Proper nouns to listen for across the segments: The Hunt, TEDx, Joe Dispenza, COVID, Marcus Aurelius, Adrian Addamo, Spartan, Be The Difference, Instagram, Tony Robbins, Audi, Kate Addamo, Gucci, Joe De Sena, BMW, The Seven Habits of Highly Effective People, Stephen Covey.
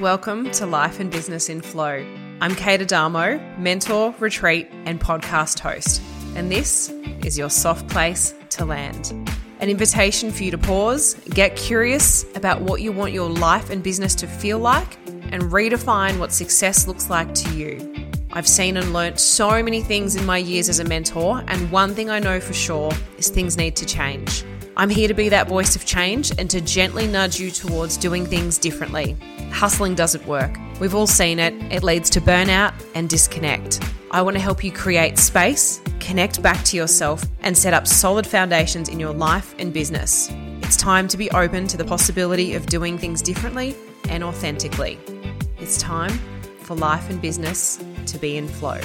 Welcome to Life and Business in Flow. I'm Kate Addamo, mentor, retreat, and podcast host. And this is your soft place to land. An invitation for you to pause, get curious about what you want your life and business to feel like, and redefine what success looks like to you. I've seen and learnt so many things in my years as a mentor, and one thing I know for sure is things need to change. I'm here to be that voice of change and to gently nudge you towards doing things differently. Hustling doesn't work. We've all seen it. It leads to burnout and disconnect. I want to help you create space, connect back to yourself, and set up solid foundations in your life and business. It's time to be open to the possibility of doing things differently and authentically. It's time for life and business to be in flow.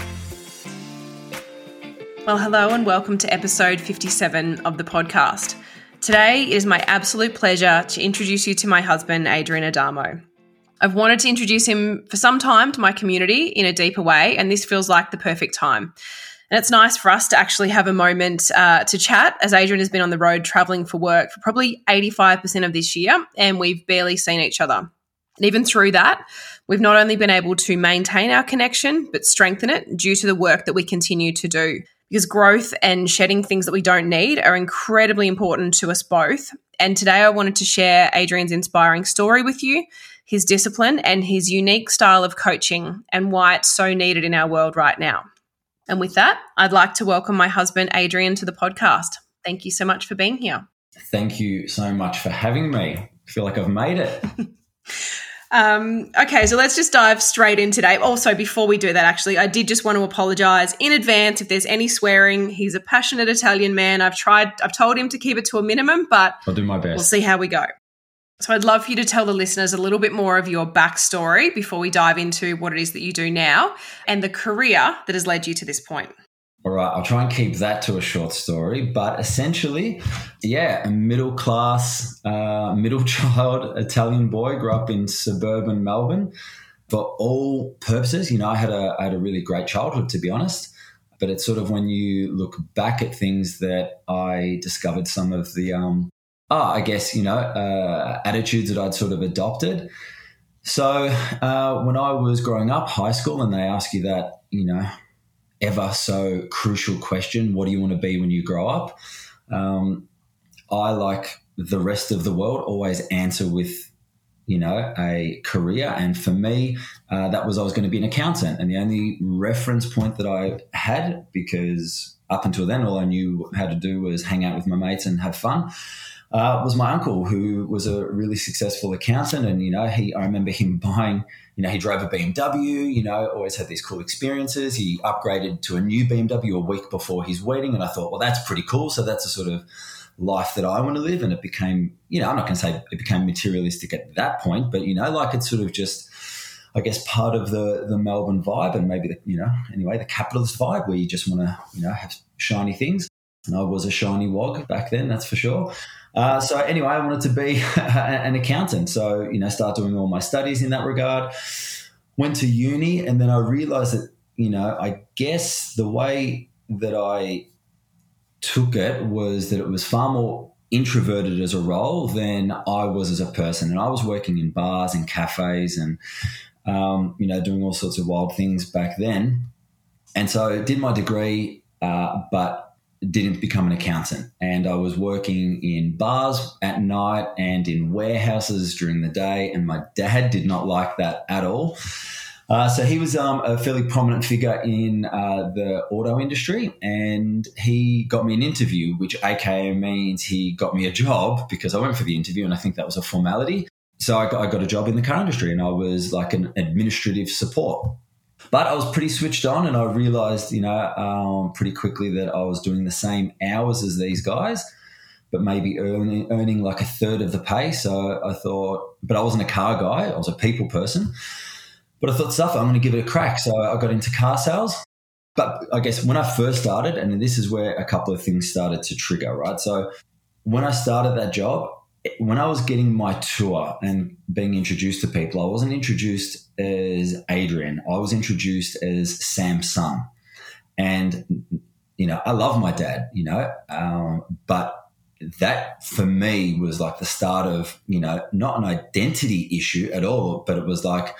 Well, hello and welcome to episode 57 of the podcast. Today, it is my absolute pleasure to introduce you to my husband, Adrian Addamo. I've wanted to introduce him for some time to my community in a deeper way, and this feels like the perfect time. And it's nice for us to actually have a moment to chat, as Adrian has been on the road travelling for work for probably 85% of this year, and we've barely seen each other. And even through that, we've not only been able to maintain our connection, but strengthen it due to the work that we continue to do. Because growth and shedding things that we don't need are incredibly important to us both. And today I wanted to share Adrian's inspiring story with you, his discipline and his unique style of coaching and why it's so needed in our world right now. And with that, I'd like to welcome my husband, Adrian, to the podcast. Thank you so much for being here. Thank you so much for having me. I feel like I've made it. Okay, so let's just dive straight in today. Also, before we do that, actually, I did just want to apologize in advance if there's any swearing. He's a passionate Italian man. I've told him to keep it to a minimum, but I'll do my best. We'll see how we go. So I'd love for you to tell the listeners a little bit more of your backstory before we dive into what it is that you do now and the career that has led you to this point. All right, I'll try and keep that to a short story, but essentially, a middle child Italian boy, grew up in suburban Melbourne. For all purposes, I had a really great childhood, to be honest, but it's sort of when you look back at things that I discovered some of the, attitudes that I'd sort of adopted. So when I was growing up, high school, and they ask you that, ever so crucial question, what do you want to be when you grow up? I, like the rest of the world, always answer with, a career. And for me, I was going to be an accountant. And the only reference point that I had, because up until then, all I knew how to do was hang out with my mates and have fun, was my uncle, who was a really successful accountant. And, I remember him buying, he drove a BMW, always had these cool experiences. He upgraded to a new BMW a week before his wedding. And I thought, well, that's pretty cool. So that's the sort of life that I want to live. And it became, I'm not going to say it became materialistic at that point, but, it's sort of just, I guess, part of the Melbourne vibe and maybe, the capitalist vibe where you just want to, have shiny things. And I was a shiny wog back then, that's for sure. So anyway, I wanted to be an accountant. So, start doing all my studies in that regard. Went to uni, and then I realized that, I guess the way that I took it was that it was far more introverted as a role than I was as a person. And I was working in bars and cafes and, doing all sorts of wild things back then. And so I did my degree, but didn't become an accountant, and I was working in bars at night and in warehouses during the day, and my dad did not like that at all. So he was a fairly prominent figure in the auto industry, and he got me an interview, which aka means he got me a job, because I went for the interview and I think that was a formality. So I got a job in the car industry, and I was like an administrative support. But I was pretty switched on, and I realized, pretty quickly that I was doing the same hours as these guys, but maybe earning like a third of the pay. So I thought, but I wasn't a car guy, I was a people person. But I thought, stuff, I'm going to give it a crack. So I got into car sales. But I guess when I first started, and this is where a couple of things started to trigger, right? So when I started that job, when I was getting my tour and being introduced to people, I wasn't introduced as Adrian. I was introduced as Sam's son. And, I love my dad, but that for me was like the start of, you know, not an identity issue at all, but it was like,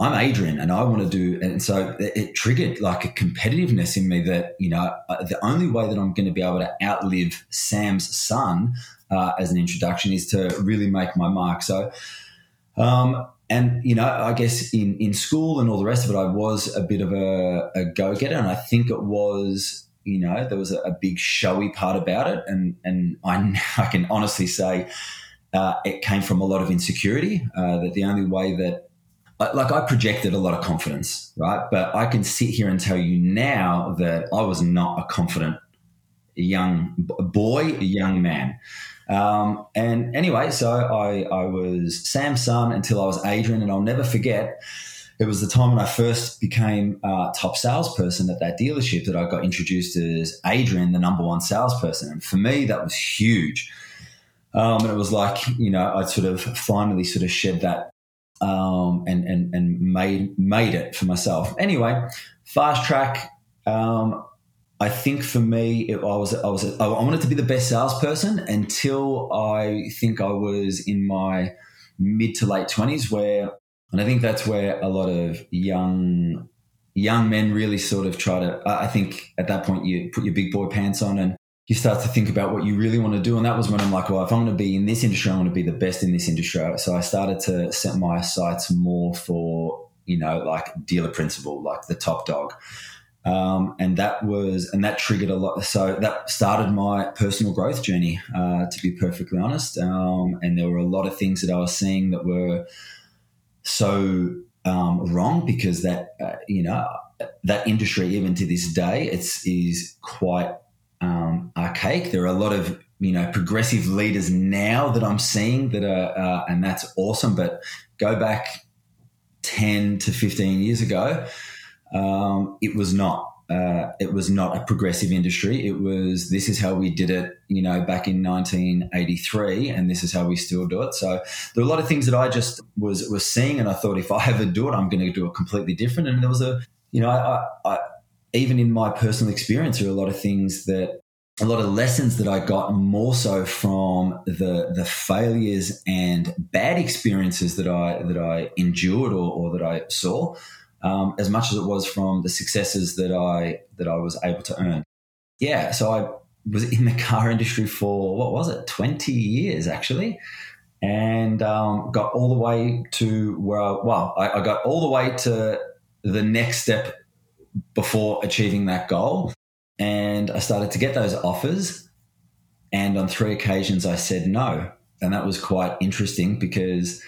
I'm Adrian and I want to do, and so it triggered like a competitiveness in me that, you know, the only way that I'm going to be able to outlive Sam's son as an introduction is to really make my mark. So, and, you know, I guess in school and all the rest of it, I was a bit of a go-getter, and I think it was, you know, there was a big showy part about it, and I can honestly say it came from a lot of insecurity, that the only way that, like, I projected a lot of confidence, right? But I can sit here and tell you now that I was not a confident young boy, a young man. And anyway, so I was Sam's son until I was Adrian, and I'll never forget, it was the time when I first became a top salesperson at that dealership that I got introduced as Adrian, the number one salesperson. And for me, that was huge. And it was like, you know, I sort of finally sort of shed that and made it for myself. Anyway, fast track, I think for me, I wanted to be the best salesperson until I think I was in my mid to late 20s, and I think that's where a lot of young men really sort of try to, I think at that point you put your big boy pants on and you start to think about what you really want to do. And that was when I'm like, well, if I'm going to be in this industry, I want to be the best in this industry. So I started to set my sights more for, you know, like dealer principal, like the top dog. And that triggered a lot. So that started my personal growth journey, to be perfectly honest. And there were a lot of things that I was seeing that were so wrong, because that, you know, that industry, even to this day, is quite archaic. There are a lot of, you know, progressive leaders now that I'm seeing that are, and that's awesome. But go back 10 to 15 years ago, it was not a progressive industry. It was, this is how we did it, you know, back in 1983, and this is how we still do it. So there are a lot of things that I just was seeing, and I thought, if I ever do it, I'm going to do it completely different. And there was I even in my personal experience, there are a lot of lessons that I got more so from the failures and bad experiences that I endured or that I saw, as much as it was from the successes that I was able to earn. Yeah, so I was in the car industry for, 20 years actually, and got all the way to I got all the way to the next step before achieving that goal, and I started to get those offers, and on 3 occasions I said no, and that was quite interesting because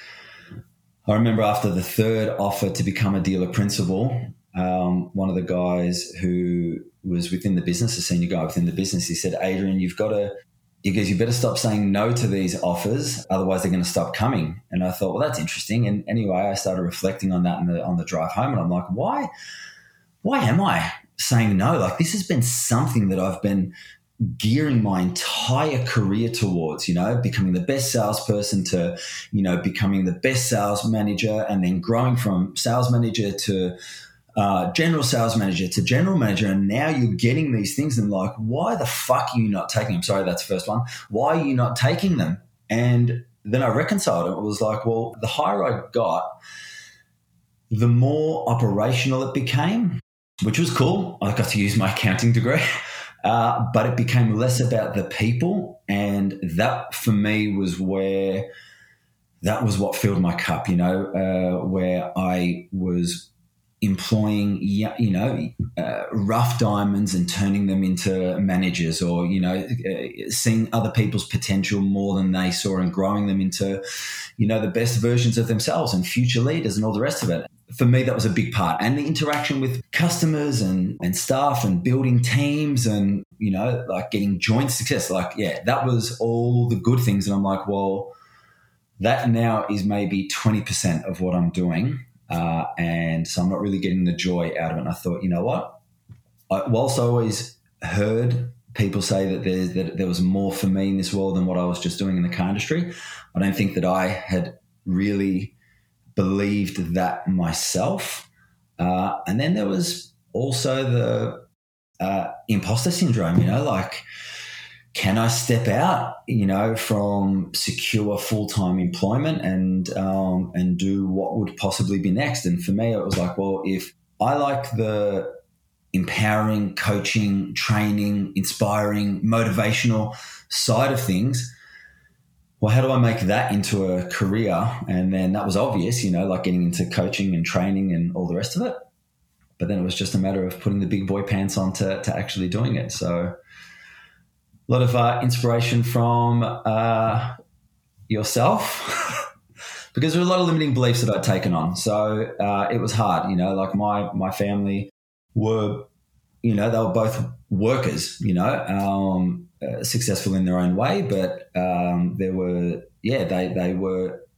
I remember after the 3rd offer to become a dealer principal, one of the guys who was within the business, a senior guy within the business, he said, Adrian, you better stop saying no to these offers, otherwise they're going to stop coming. And I thought, well, that's interesting. And anyway, I started reflecting on that on the drive home, and I'm like, why am I saying no? Like, this has been something that I've been gearing my entire career towards, you know, becoming the best salesperson to, you know, becoming the best sales manager, and then growing from sales manager to general sales manager to general manager. And now you're getting these things, and like, why the fuck are you not taking them? Sorry, that's the first one. Why are you not taking them? And then I reconciled it. It was like, well, the higher I got, the more operational it became, which was cool. I got to use my accounting degree. But it became less about the people, and that for me was where that was what filled my cup, you know, where I was employing, you know, rough diamonds and turning them into managers, or, you know, seeing other people's potential more than they saw and growing them into, you know, the best versions of themselves and future leaders and all the rest of it. For me, that was a big part. And the interaction with customers and staff and building teams and, you know, like getting joint success. Like, yeah, that was all the good things. And I'm like, well, that now is maybe 20% of what I'm doing. And so I'm not really getting the joy out of it. And I thought, you know what? Whilst I always heard people say that there was more for me in this world than what I was just doing in the car industry, I don't think that I had really believed that myself. And then there was also the imposter syndrome, you know, like can I step out, you know, from secure full-time employment and do what would possibly be next? And for me, it was like, well, if I like the empowering, coaching, training, inspiring, motivational side of things, well, how do I make that into a career? And then that was obvious, you know, like getting into coaching and training and all the rest of it. But then it was just a matter of putting the big boy pants on to actually doing it. So a lot of inspiration from yourself because there were a lot of limiting beliefs that I'd taken on. So it was hard, you know, like my family were, you know, they were both workers, you know, successful in their own way, but they were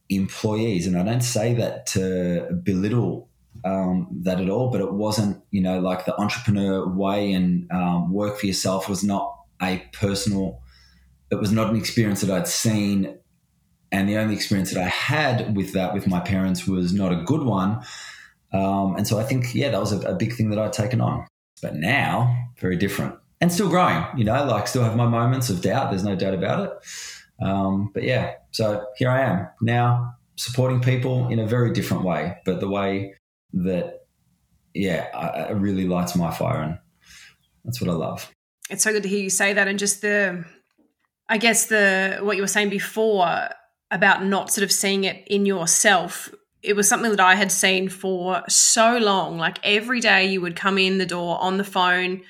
employees. And I don't say that to belittle that at all, but it wasn't, you know, like the entrepreneur way and work for yourself was not a personal, it was not an experience that I'd seen. And the only experience that I had with that with my parents was not a good one. And so I think, yeah, that was a big thing that I'd taken on. But now, very different and still growing, you know, like still have my moments of doubt. There's no doubt about it. But yeah, so here I am now supporting people in a very different way, but the way that, yeah, it really lights my fire and that's what I love. It's so good to hear you say that. And just what you were saying before about not sort of seeing it in yourself, it was something that I had seen for so long. Like every day you would come in the door on the phone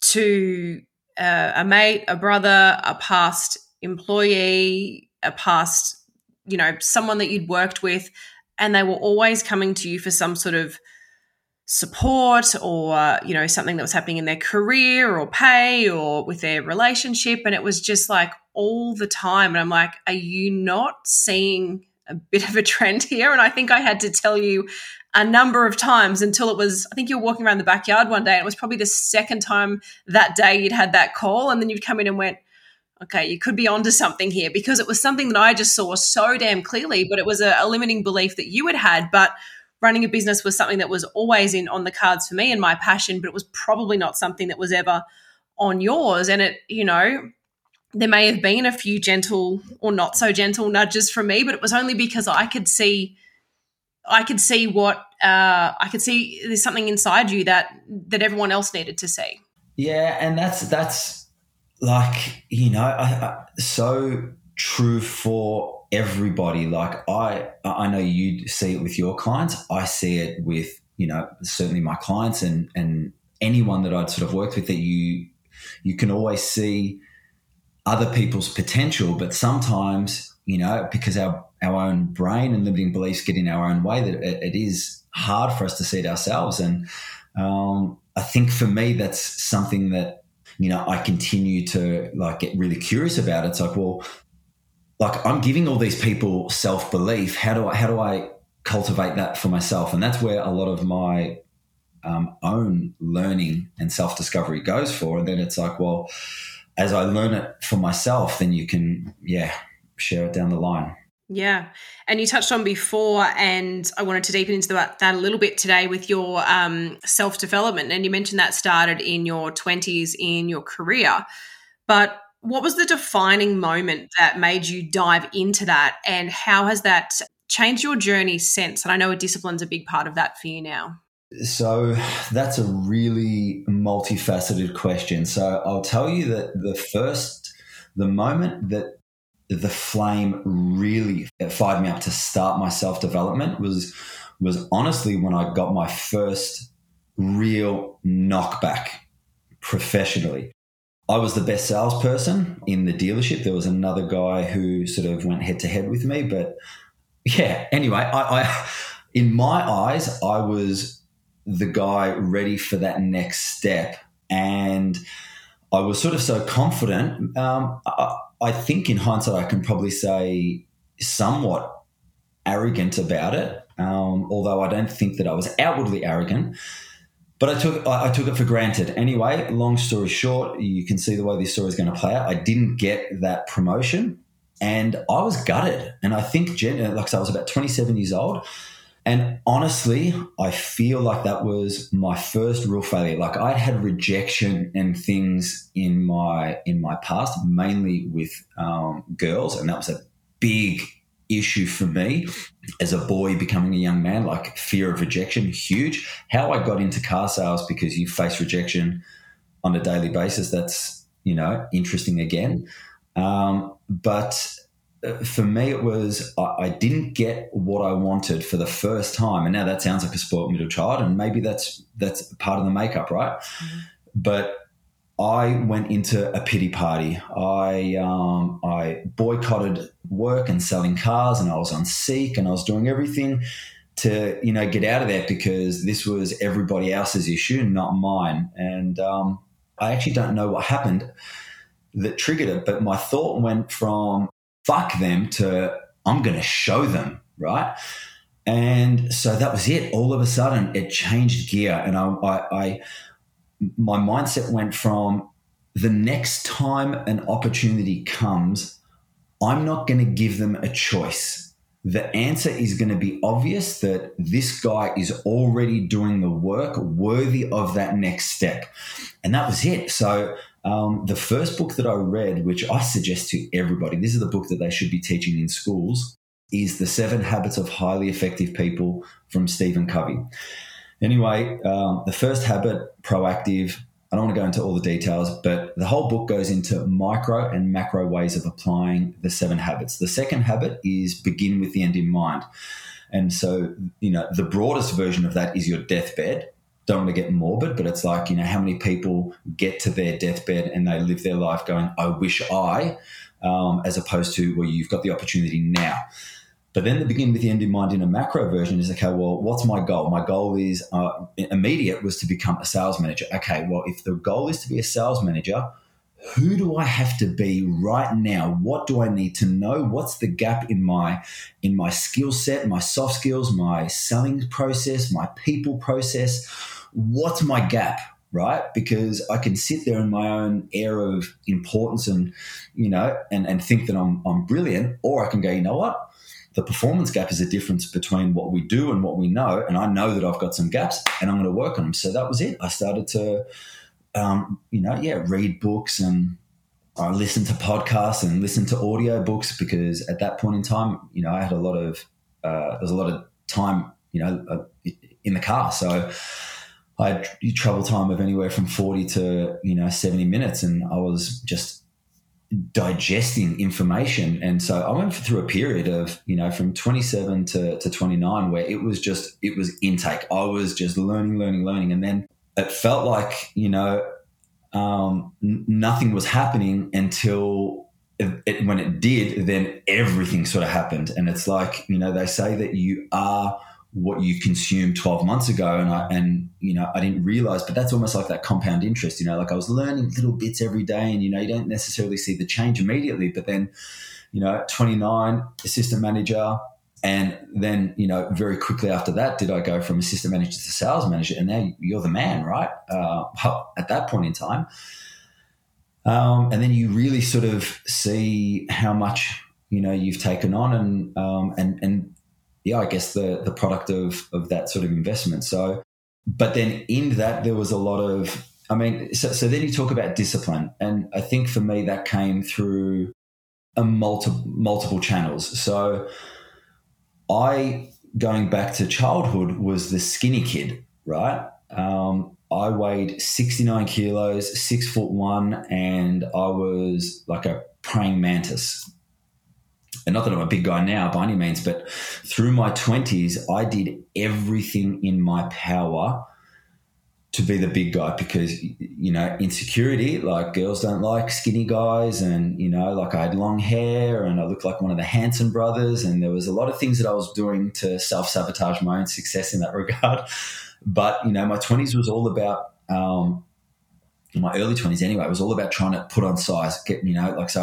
to a mate, a brother, a past employee, a past, you know, someone that you'd worked with, and they were always coming to you for some sort of support or, you know, something that was happening in their career or pay or with their relationship. And it was just like all the time. And I'm like, are you not seeing a bit of a trend here? And I think I had to tell you a number of times until it was, I think you were walking around the backyard one day and it was probably the second time that day you'd had that call. And then you'd come in and went, okay, you could be onto something here, because it was something that I just saw so damn clearly, but it was a limiting belief that you had had. But running a business was something that was always on the cards for me and my passion, but it was probably not something that was ever on yours. And it, you know, there may have been a few gentle or not so gentle nudges from me, but it was only because I could see there's something inside you that everyone else needed to see. Yeah. And that's like, you know, I so true for everybody. Like I know you see it with your clients. I see it with, you know, certainly my clients and anyone that I'd sort of worked with, that you can always see other people's potential, but sometimes, you know, because our own brain and limiting beliefs get in our own way, that it is hard for us to see it ourselves. And I think for me, that's something that, you know, I continue to like get really curious about. It's like, well, like I'm giving all these people self-belief. How do I cultivate that for myself? And that's where a lot of my own learning and self-discovery goes for. And then it's like, well, as I learn it for myself, then you can, yeah, share it down the line. Yeah. And you touched on before, and I wanted to deepen into that a little bit today with your self-development. And you mentioned that started in your 20s in your career. But what was the defining moment that made you dive into that, and how has that changed your journey since? And I know discipline's a big part of that for you now. So that's a really multifaceted question. So I'll tell you that the moment that the flame really fired me up to start my self-development was honestly when I got my first real knockback professionally. I was the best salesperson in the dealership. There was another guy who sort of went head to head with me, but yeah, anyway, I in my eyes, I was the guy ready for that next step. And I was sort of so confident. I think in hindsight, I can probably say somewhat arrogant about it. Although I don't think that I was outwardly arrogant, but I took it for granted. Anyway, long story short, you can see the way this story is going to play out. I didn't get that promotion and I was gutted. And I think, like I was about 27 years old. And honestly, I feel like that was my first real failure. Like I had rejection and things in my past, mainly with girls, and that was a big issue for me as a boy becoming a young man. Like fear of rejection, huge. How I got into car sales, because you face rejection on a daily basis. That's, you know, interesting again. But for me, it was I didn't get what I wanted for the first time. And now that sounds like a spoiled middle child, and maybe that's part of the makeup, right? Mm-hmm. But I went into a pity party. I boycotted work and selling cars, and I was on Seek, and I was doing everything to, you know, get out of that, because this was everybody else's issue, not mine. And I actually don't know what happened that triggered it, but my thought went from fuck them to I'm going to show them, right? And so that was it. All of a sudden, it changed gear, and my mindset went from the next time an opportunity comes, I'm not going to give them a choice. The answer is going to be obvious that this guy is already doing the work worthy of that next step. And that was it. So the first book that I read, which I suggest to everybody, this is the book that they should be teaching in schools, is The Seven Habits of Highly Effective People from Stephen Covey. Anyway, the first habit, proactive. I don't want to go into all the details, but the whole book goes into micro and macro ways of applying the seven habits. The second habit is begin with the end in mind. And so, you know, the broadest version of that is your deathbed. Don't want to get morbid, but it's like, you know, how many people get to their deathbed and they live their life going, I wish I, as opposed to, well, you've got the opportunity now. But then the begin with the end in mind in a macro version is, okay, well, what's my goal? My goal is immediate was to become a sales manager. Okay, well, if the goal is to be a sales manager, who do I have to be right now? What do I need to know? What's the gap in my skill set, my soft skills, my selling process, my people process? What's my gap? Right? Because I can sit there in my own air of importance and, you know, and think that I'm brilliant, or I can go, you know what? The performance gap is a difference between what we do and what we know, and I know that I've got some gaps, and I'm going to work on them. So that was it. I started to, read books, and I listened to podcasts and listened to audio books, because at that point in time, you know, I had a lot of time, you know, in the car, so I had travel time of anywhere from 40 to, you know, 70 minutes, and I was just digesting information. And so I went through a period of, you know, from 27 to 29 where it was intake. I was just learning. And then it felt like, you know, nothing was happening until when it did, then everything sort of happened. And it's like, you know, they say that you are what you consumed 12 months ago. And, you know, I didn't realize, but that's almost like that compound interest, you know, like I was learning little bits every day, and, you know, you don't necessarily see the change immediately, but then, you know, 29, assistant manager. And then, you know, very quickly after that, did I go from assistant manager to sales manager? And now you're the man, right? At that point in time. And then you really sort of see how much, you know, you've taken on and I guess the product of that sort of investment. So, but then in that there was a lot of, I mean, so then you talk about discipline. And I think for me that came through a multiple channels. So going back to childhood, was the skinny kid, right? I weighed 69 kilos, 6'1", and I was like a praying mantis. And not that I'm a big guy now by any means, but through my 20s, I did everything in my power to be the big guy, because, you know, insecurity, like girls don't like skinny guys, and, you know, like I had long hair and I looked like one of the Hanson brothers, and there was a lot of things that I was doing to self-sabotage my own success in that regard. But, you know, my 20s was all about my early 20s anyway, it was all about trying to put on size, get, you know, like, so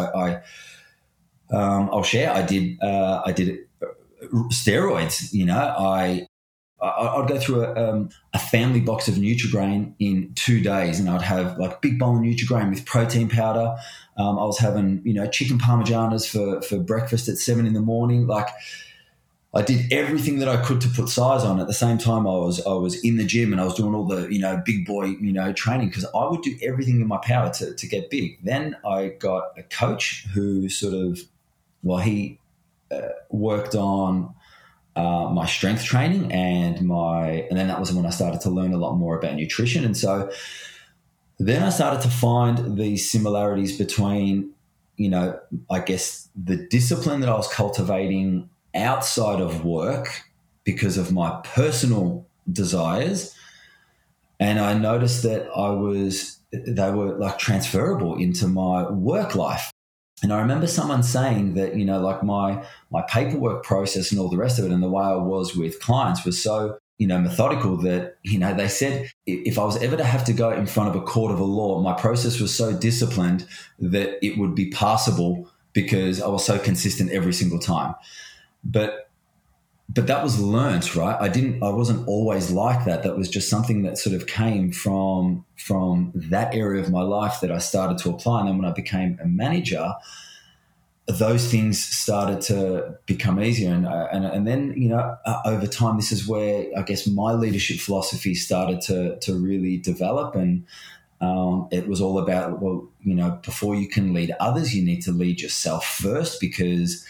I'll share. I did steroids. You know, I'd go through a family box of Nutri-Grain in 2 days, and I'd have like big bowl of Nutri-Grain with protein powder. I was having, you know, chicken parmigianas for breakfast at 7 in the morning. Like I did everything that I could to put size on. At the same time, I was in the gym and I was doing all the, big boy, training, because I would do everything in my power to get big. Then I got a coach who he worked on my strength training and then that was when I started to learn a lot more about nutrition. And so then I started to find these similarities between, I guess the discipline that I was cultivating outside of work because of my personal desires, and I noticed that they were like transferable into my work life. And I remember someone saying that my paperwork process and all the rest of it and the way I was with clients was so methodical that they said if I was ever to have to go in front of a court of a law, my process was so disciplined that it would be passable because I was so consistent every single time. But that was learnt, right? I wasn't always like that. That was just something that sort of came from that area of my life that I started to apply. And then when I became a manager, those things started to become easier. And then, over time, this is where I guess my leadership philosophy started to really develop. And it was all about, before you can lead others, you need to lead yourself first, because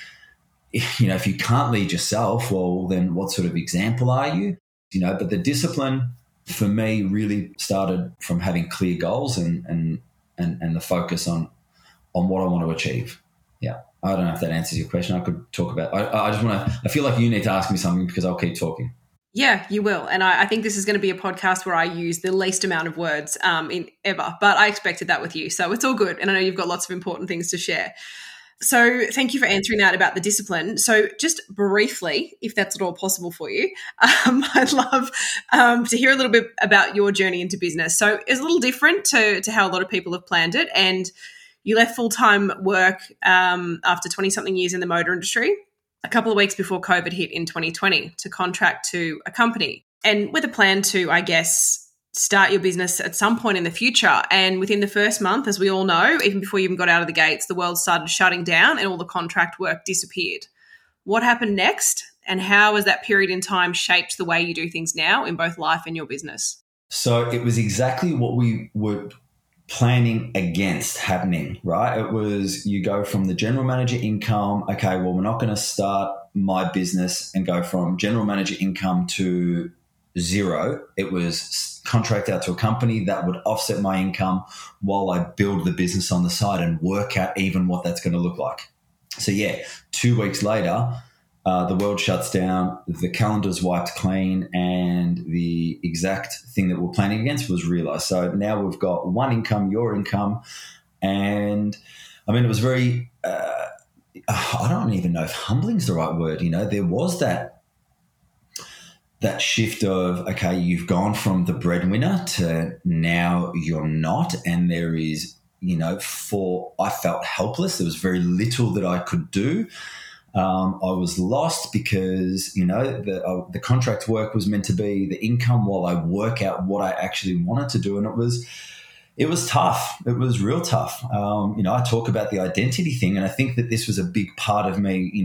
if you can't lead yourself, well, then what sort of example are you? But the discipline for me really started from having clear goals and the focus on what I want to achieve. Yeah. I don't know if that answers your question. I could talk about, I feel like you need to ask me something because I'll keep talking. Yeah, you will. And I think this is going to be a podcast where I use the least amount of words ever, but I expected that with you. So it's all good. And I know you've got lots of important things to share. So thank you for answering that about the discipline. So just briefly, if that's at all possible for you, I'd love to hear a little bit about your journey into business. So it's a little different to how a lot of people have planned it. And you left full-time work after 20-something years in the motor industry a couple of weeks before COVID hit in 2020 to contract to a company, and with a plan to, I guess, start your business at some point in the future. And within the first month, as we all know, even before you even got out of the gates, the world started shutting down and all the contract work disappeared. What happened next, and how has that period in time shaped the way you do things now in both life and your business? So it was exactly what we were planning against happening, right? It was, you go from the general manager income, okay, well, we're not going to start my business and go from general manager income to zero. It was contract out to a company that would offset my income while I build the business on the side and work out even what that's going to look like. So yeah, 2 weeks later, the world shuts down, the calendar's wiped clean, and the exact thing that we're planning against was realized. So now we've got one income, your income. And I mean, it was very, I don't even know if humbling's the right word. There was that shift of, okay, you've gone from the breadwinner to now you're not. And there is, I felt helpless. There was very little that I could do. I was lost because, the contract work was meant to be the income while I work out what I actually wanted to do. And it was tough. It was real tough. I talk about the identity thing, and I think that this was a big part of me,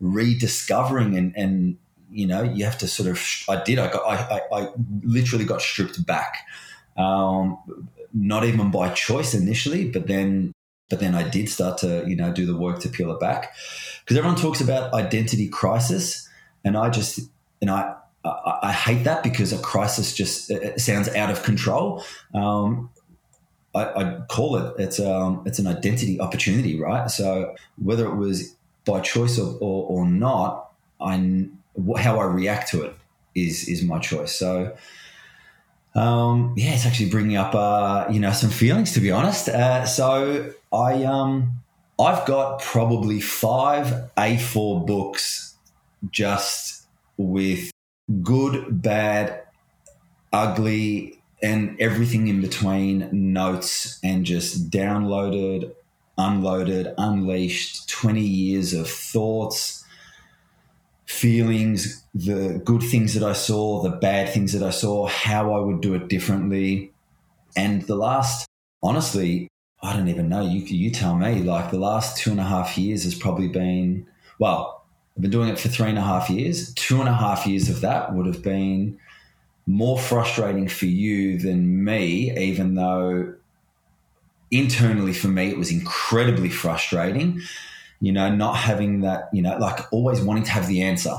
rediscovering and you have to sort of, I literally got stripped back, not even by choice initially, but then I did start to, do the work to peel it back, because everyone talks about identity crisis. And I hate that, because a crisis just sounds out of control. I call it's an identity opportunity, right? So whether it was by choice or not, how I react to it is my choice. So, it's actually bringing up, some feelings, to be honest. So I've got probably 5 A4 books just with good, bad, ugly, and everything in between notes, and just downloaded, unloaded, unleashed, 20 years of thoughts, feelings, the good things that I saw, the bad things that I saw, how I would do it differently. And the last, honestly, I don't even know. You tell me, like the last 2.5 years has probably been, well, I've been doing it for 3.5 years. 2.5 years of that would have been more frustrating for you than me, even though internally for me it was incredibly frustrating, you know, not having that, you know, like always wanting to have the answer.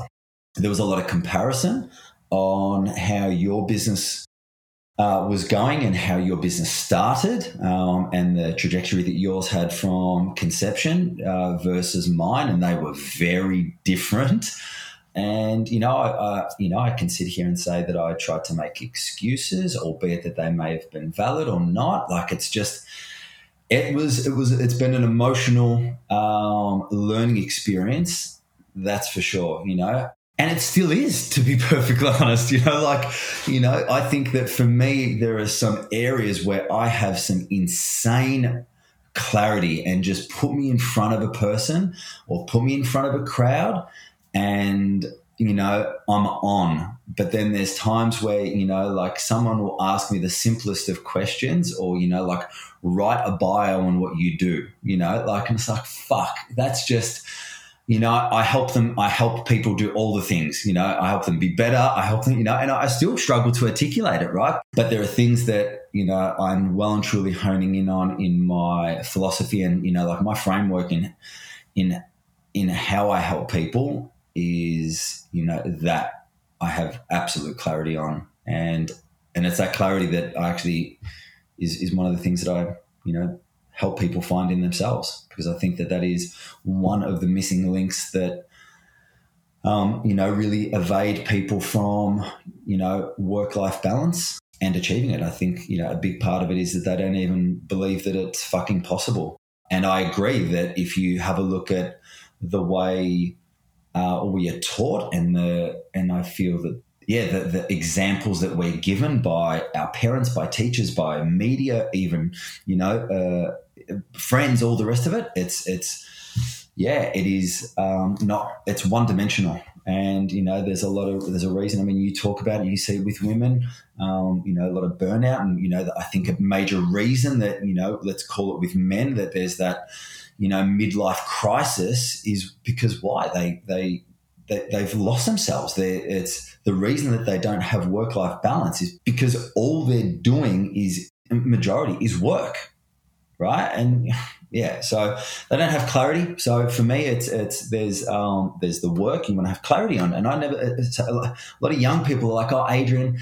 There was a lot of comparison on how your business was going and how your business started and the trajectory that yours had from conception versus mine, and they were very different. And, I can sit here and say that I tried to make excuses, albeit that they may have been valid or not. Like it's just, it's been an emotional learning experience. That's for sure, you know, and it still is, to be perfectly honest, you know, like, you know, I think that for me, there are some areas where I have some insane clarity, and just put me in front of a person or put me in front of a crowd, and, you know, I'm on. But then there's times where, you know, like someone will ask me the simplest of questions, or, you know, like write a bio on what you do, you know, like, and it's like, fuck, that's just, you know, I help people do all the things, you know, I help them be better. I help them, you know, and I still struggle to articulate it, right? But there are things that, you know, I'm well and truly honing in on in my philosophy and, you know, like my framework in how I help people is, you know, that I have absolute clarity on. And it's that clarity that I actually is one of the things that I, you know, help people find in themselves, because I think that that is one of the missing links that, you know, really evade people from, you know, work-life balance and achieving it. I think, you know, a big part of it is that they don't even believe that it's fucking possible. And I agree that if you have a look at the way we are taught and I feel that, yeah, the examples that we're given by our parents, by teachers, by media, even, you know, friends, all the rest of it, it's one dimensional. And, you know, there's a reason. I mean, you talk about it, you see it with women, you know, a lot of burnout, and, you know, I think a major reason that, you know, let's call it with men, that there's that, you know, midlife crisis is because why? They've lost themselves. It's the reason that they don't have work-life balance is because all they're doing is work, right? And yeah, so they don't have clarity. So for me, there's the work you want to have clarity on. And a lot of young people are like, oh, Adrian,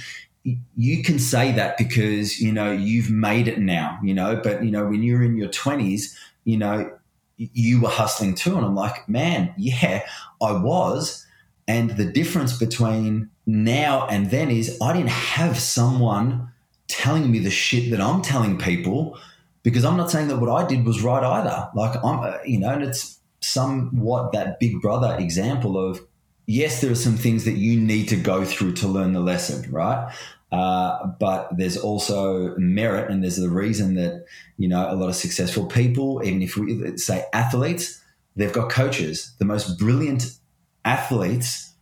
you can say that because, you know, you've made it now, you know, but, you know, when you're in your 20s, you know, you were hustling too. And I'm like, man, yeah, I was. And the difference between now and then is I didn't have someone telling me the shit that I'm telling people, because I'm not saying that what I did was right either. Like I'm, you know, and it's somewhat that big brother example of, yes, there are some things that you need to go through to learn the lesson, right? But there's also merit, and there's the reason that, you know, a lot of successful people, even if we say athletes, they've got coaches. The most brilliant athletes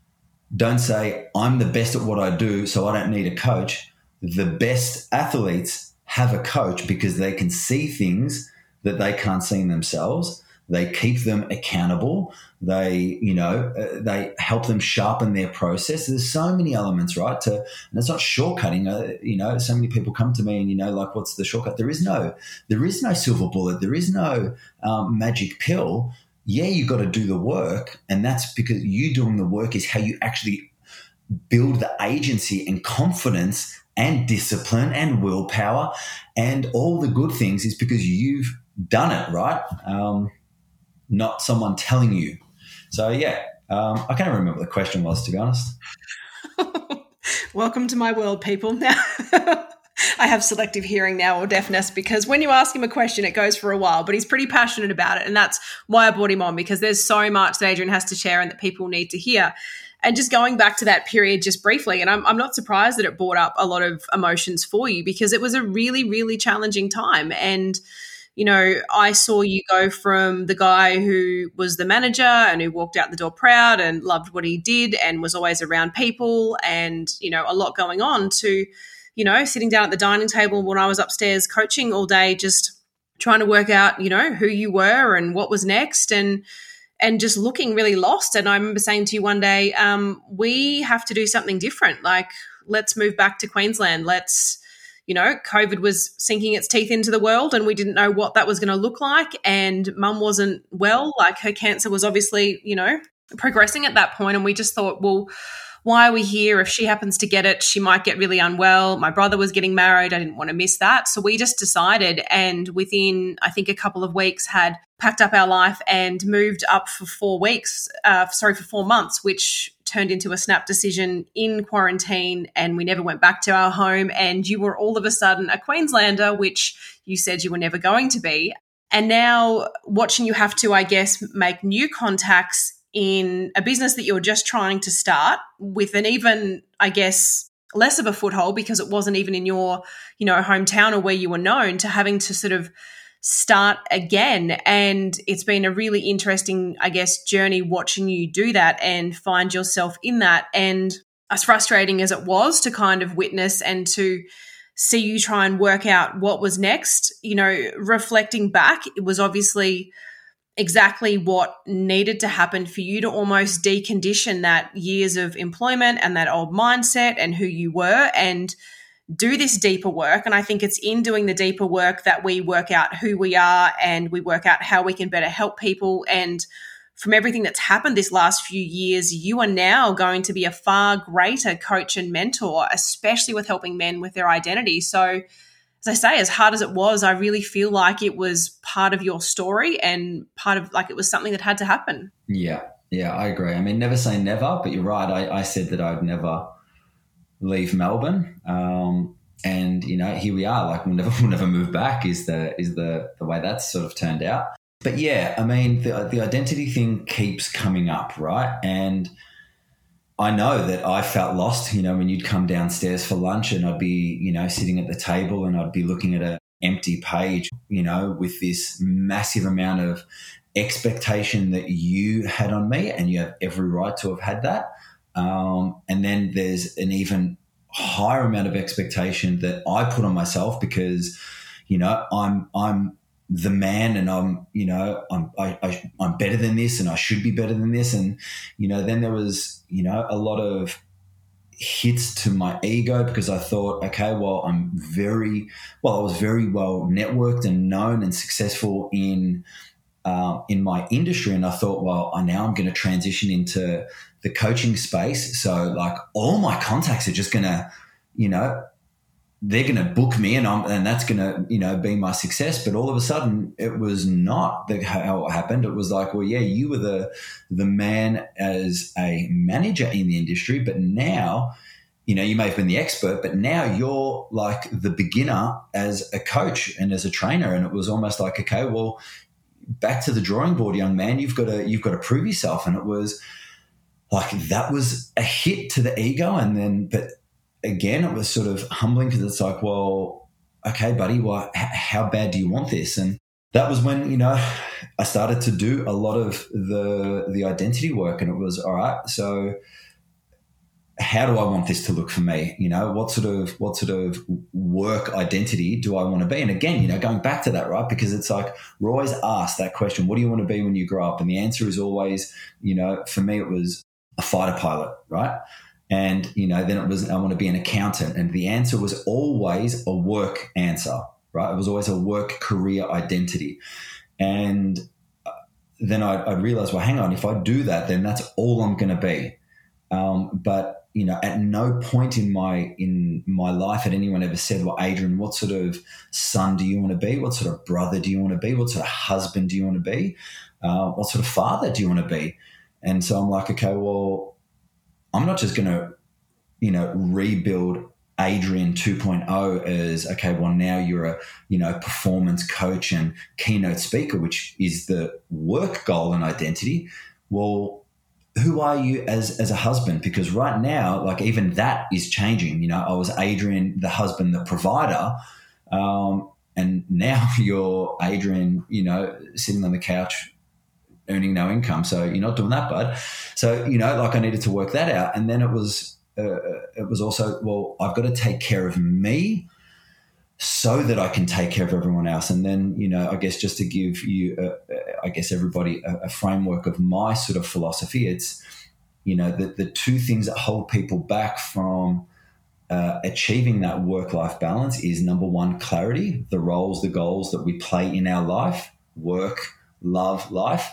don't say, I'm the best at what I do, so I don't need a coach. The best athletes have a coach because they can see things that they can't see in themselves. They keep them accountable. They, you know, they help them sharpen their process. There's so many elements, right? And it's not shortcutting. You know, so many people come to me and, you know, like, what's the shortcut? There is no silver bullet. There is no magic pill. Yeah, you've got to do the work, and that's because you doing the work is how you actually build the agency and confidence and discipline and willpower and all the good things is because you've done it, right? Not someone telling you. So, yeah, I can't remember what the question was, to be honest. Welcome to my world, people. Now, I have selective hearing now, or deafness, because when you ask him a question, it goes for a while, but he's pretty passionate about it. And that's why I brought him on, because there's so much that Adrian has to share and that people need to hear. And just going back to that period just briefly, and I'm not surprised that it brought up a lot of emotions for you, because it was a really, really challenging time. And you know, I saw you go from the guy who was the manager and who walked out the door proud and loved what he did and was always around people and, you know, a lot going on to, you know, sitting down at the dining table when I was upstairs coaching all day, just trying to work out, you know, who you were and what was next. And and just looking really lost. And I remember saying to you one day, we have to do something different. Like, let's move back to Queensland. Let's, you know, COVID was sinking its teeth into the world and we didn't know what that was going to look like. And mum wasn't well, like her cancer was obviously, you know, progressing at that point. And we just thought, well, why are we here? If she happens to get it, she might get really unwell. My brother was getting married. I didn't want to miss that. So we just decided, and within, I think, a couple of weeks had packed up our life and moved up for 4 weeks, for 4 months, which turned into a snap decision in quarantine, and we never went back to our home. And you were all of a sudden a Queenslander, which you said you were never going to be. And now watching you have to, I guess, make new contacts in a business that you're just trying to start with an even, I guess, less of a foothold because it wasn't even in your, you know, hometown or where you were known, to having to sort of start again. And it's been a really interesting, I guess, journey watching you do that and find yourself in that. And as frustrating as it was to kind of witness and to see you try and work out what was next, you know, reflecting back, it was obviously exactly what needed to happen for you to almost decondition that years of employment and that old mindset and who you were, and do this deeper work. And I think it's in doing the deeper work that we work out who we are and we work out how we can better help people. And from everything that's happened this last few years, you are now going to be a far greater coach and mentor, especially with helping men with their identity. So as I say, as hard as it was, I really feel like it was part of your story and part of, like, it was something that had to happen. Yeah, I agree. I mean, never say never, but you're right. I said that I'd never leave Melbourne. And, you know, here we are, like we'll never move back is the way that's sort of turned out. But yeah, I mean, the identity thing keeps coming up, right? And I know that I felt lost, you know, when you'd come downstairs for lunch and I'd be, you know, sitting at the table and I'd be looking at an empty page, you know, with this massive amount of expectation that you had on me, and you have every right to have had that. And then there's an even higher amount of expectation that I put on myself because, you know, I'm the man, and I'm, you know, I'm better than this, and I should be better than this. And, you know, then there was, you know, a lot of hits to my ego because I thought, okay, well, I was very well networked and known and successful in my industry. And I thought, well, I'm going to transition into the coaching space. So, like, all my contacts are just going to, you know, they're going to book me and that's going to, you know, be my success. But all of a sudden it was not how it happened. It was like, well, yeah, you were the man as a manager in the industry, but now, you know, you may have been the expert, but now you're like the beginner as a coach and as a trainer. And it was almost like, okay, well, back to the drawing board, young man, you've got to prove yourself. And it was like, that was a hit to the ego. And then, but again, it was sort of humbling because it's like, well, okay, buddy, well, how bad do you want this? And that was when, you know, I started to do a lot of the identity work, and it was, all right, so how do I want this to look for me? You know, what sort of work identity do I want to be? And again, you know, going back to that, right? Because it's like, we're always asked that question, what do you want to be when you grow up? And the answer is always, you know, for me, it was a fighter pilot, right? And, you know, then it was, I want to be an accountant. And the answer was always a work answer, right? It was always a work career identity. And then I realized, well, hang on, if I do that, then that's all I'm going to be. But, you know, at no point in my life had anyone ever said, well, Adrian, what sort of son do you want to be? What sort of brother do you want to be? What sort of husband do you want to be? What sort of father do you want to be? And so I'm like, okay, well, I'm not just going to, you know, rebuild Adrian 2.0 as, okay, well, now you're a, you know, performance coach and keynote speaker, which is the work goal and identity. Well, who are you as a husband? Because right now, like, even that is changing. You know, I was Adrian, the husband, the provider, and now you're Adrian, you know, sitting on the couch earning no income. So you're not doing that, bud. So, you know, like, I needed to work that out. And then it was also, well, I've got to take care of me so that I can take care of everyone else. And then, you know, I guess just to give you, I guess everybody a framework of my sort of philosophy, it's, you know, the two things that hold people back from achieving that work-life balance is, number one, clarity, the roles, the goals that we play in our life, work, love, life.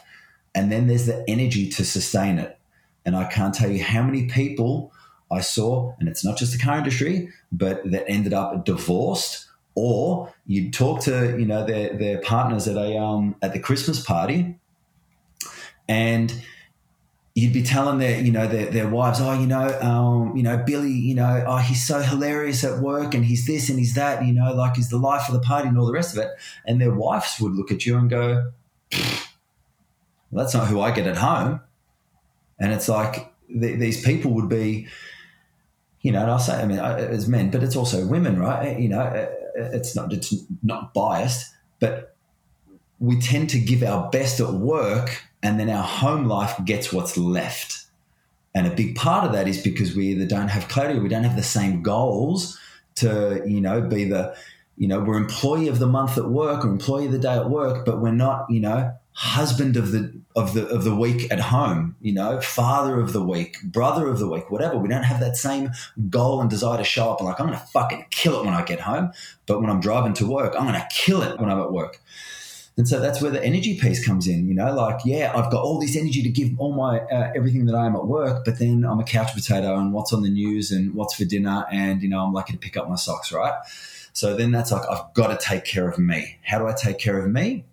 And then there's the energy to sustain it. And I can't tell you how many people I saw, and it's not just the car industry, but that ended up divorced, or you'd talk to, you know, their partners at a at the Christmas party, and you'd be telling their wives, Billy, he's so hilarious at work, and he's this and he's that, you know, like he's the life of the party and all the rest of it. And their wives would look at you and go, well, that's not who I get at home. And it's like these people would be, you know, and I'll say, I mean, as men, but it's also women, right? You know, it's not biased, but we tend to give our best at work, and then our home life gets what's left. And a big part of that is because we either don't have clarity, we don't have the same goals to, you know, be the, you know, we're employee of the month at work or employee of the day at work, but we're not, you know, husband of the week at home, you know, father of the week, brother of the week, whatever. We don't have that same goal and desire to show up and like, I'm going to fucking kill it when I get home, but when I'm driving to work, I'm going to kill it when I'm at work. And so that's where the energy piece comes in, you know, like, yeah, I've got all this energy to give all my everything that I am at work, but then I'm a couch potato and what's on the news and what's for dinner and, you know, I'm lucky to pick up my socks, right? So then that's like, I've got to take care of me. How do I take care of me?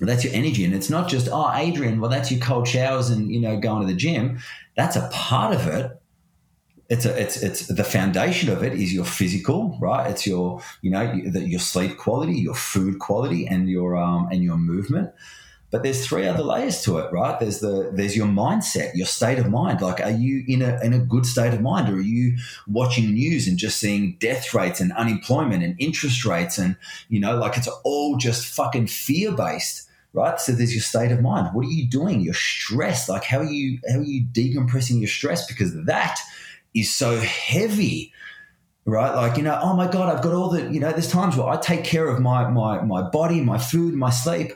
Well, that's your energy. And it's not just, oh, Adrian, well, that's your cold showers and, you know, going to the gym. That's a part of it. It's the foundation of it is your physical, right? It's your, you know, your sleep quality, your food quality, and your movement. But there's three other layers to it, right? There's your mindset, your state of mind. Like, are you in a good state of mind, or are you watching news and just seeing death rates and unemployment and interest rates and, you know, like it's all just fucking fear-based. Right? So there's your state of mind. What are you doing? You're stressed. Like how are you decompressing your stress? Because that is so heavy, right? Like, you know, oh my God, I've got all the, you know, there's times where I take care of my body, my food, my sleep,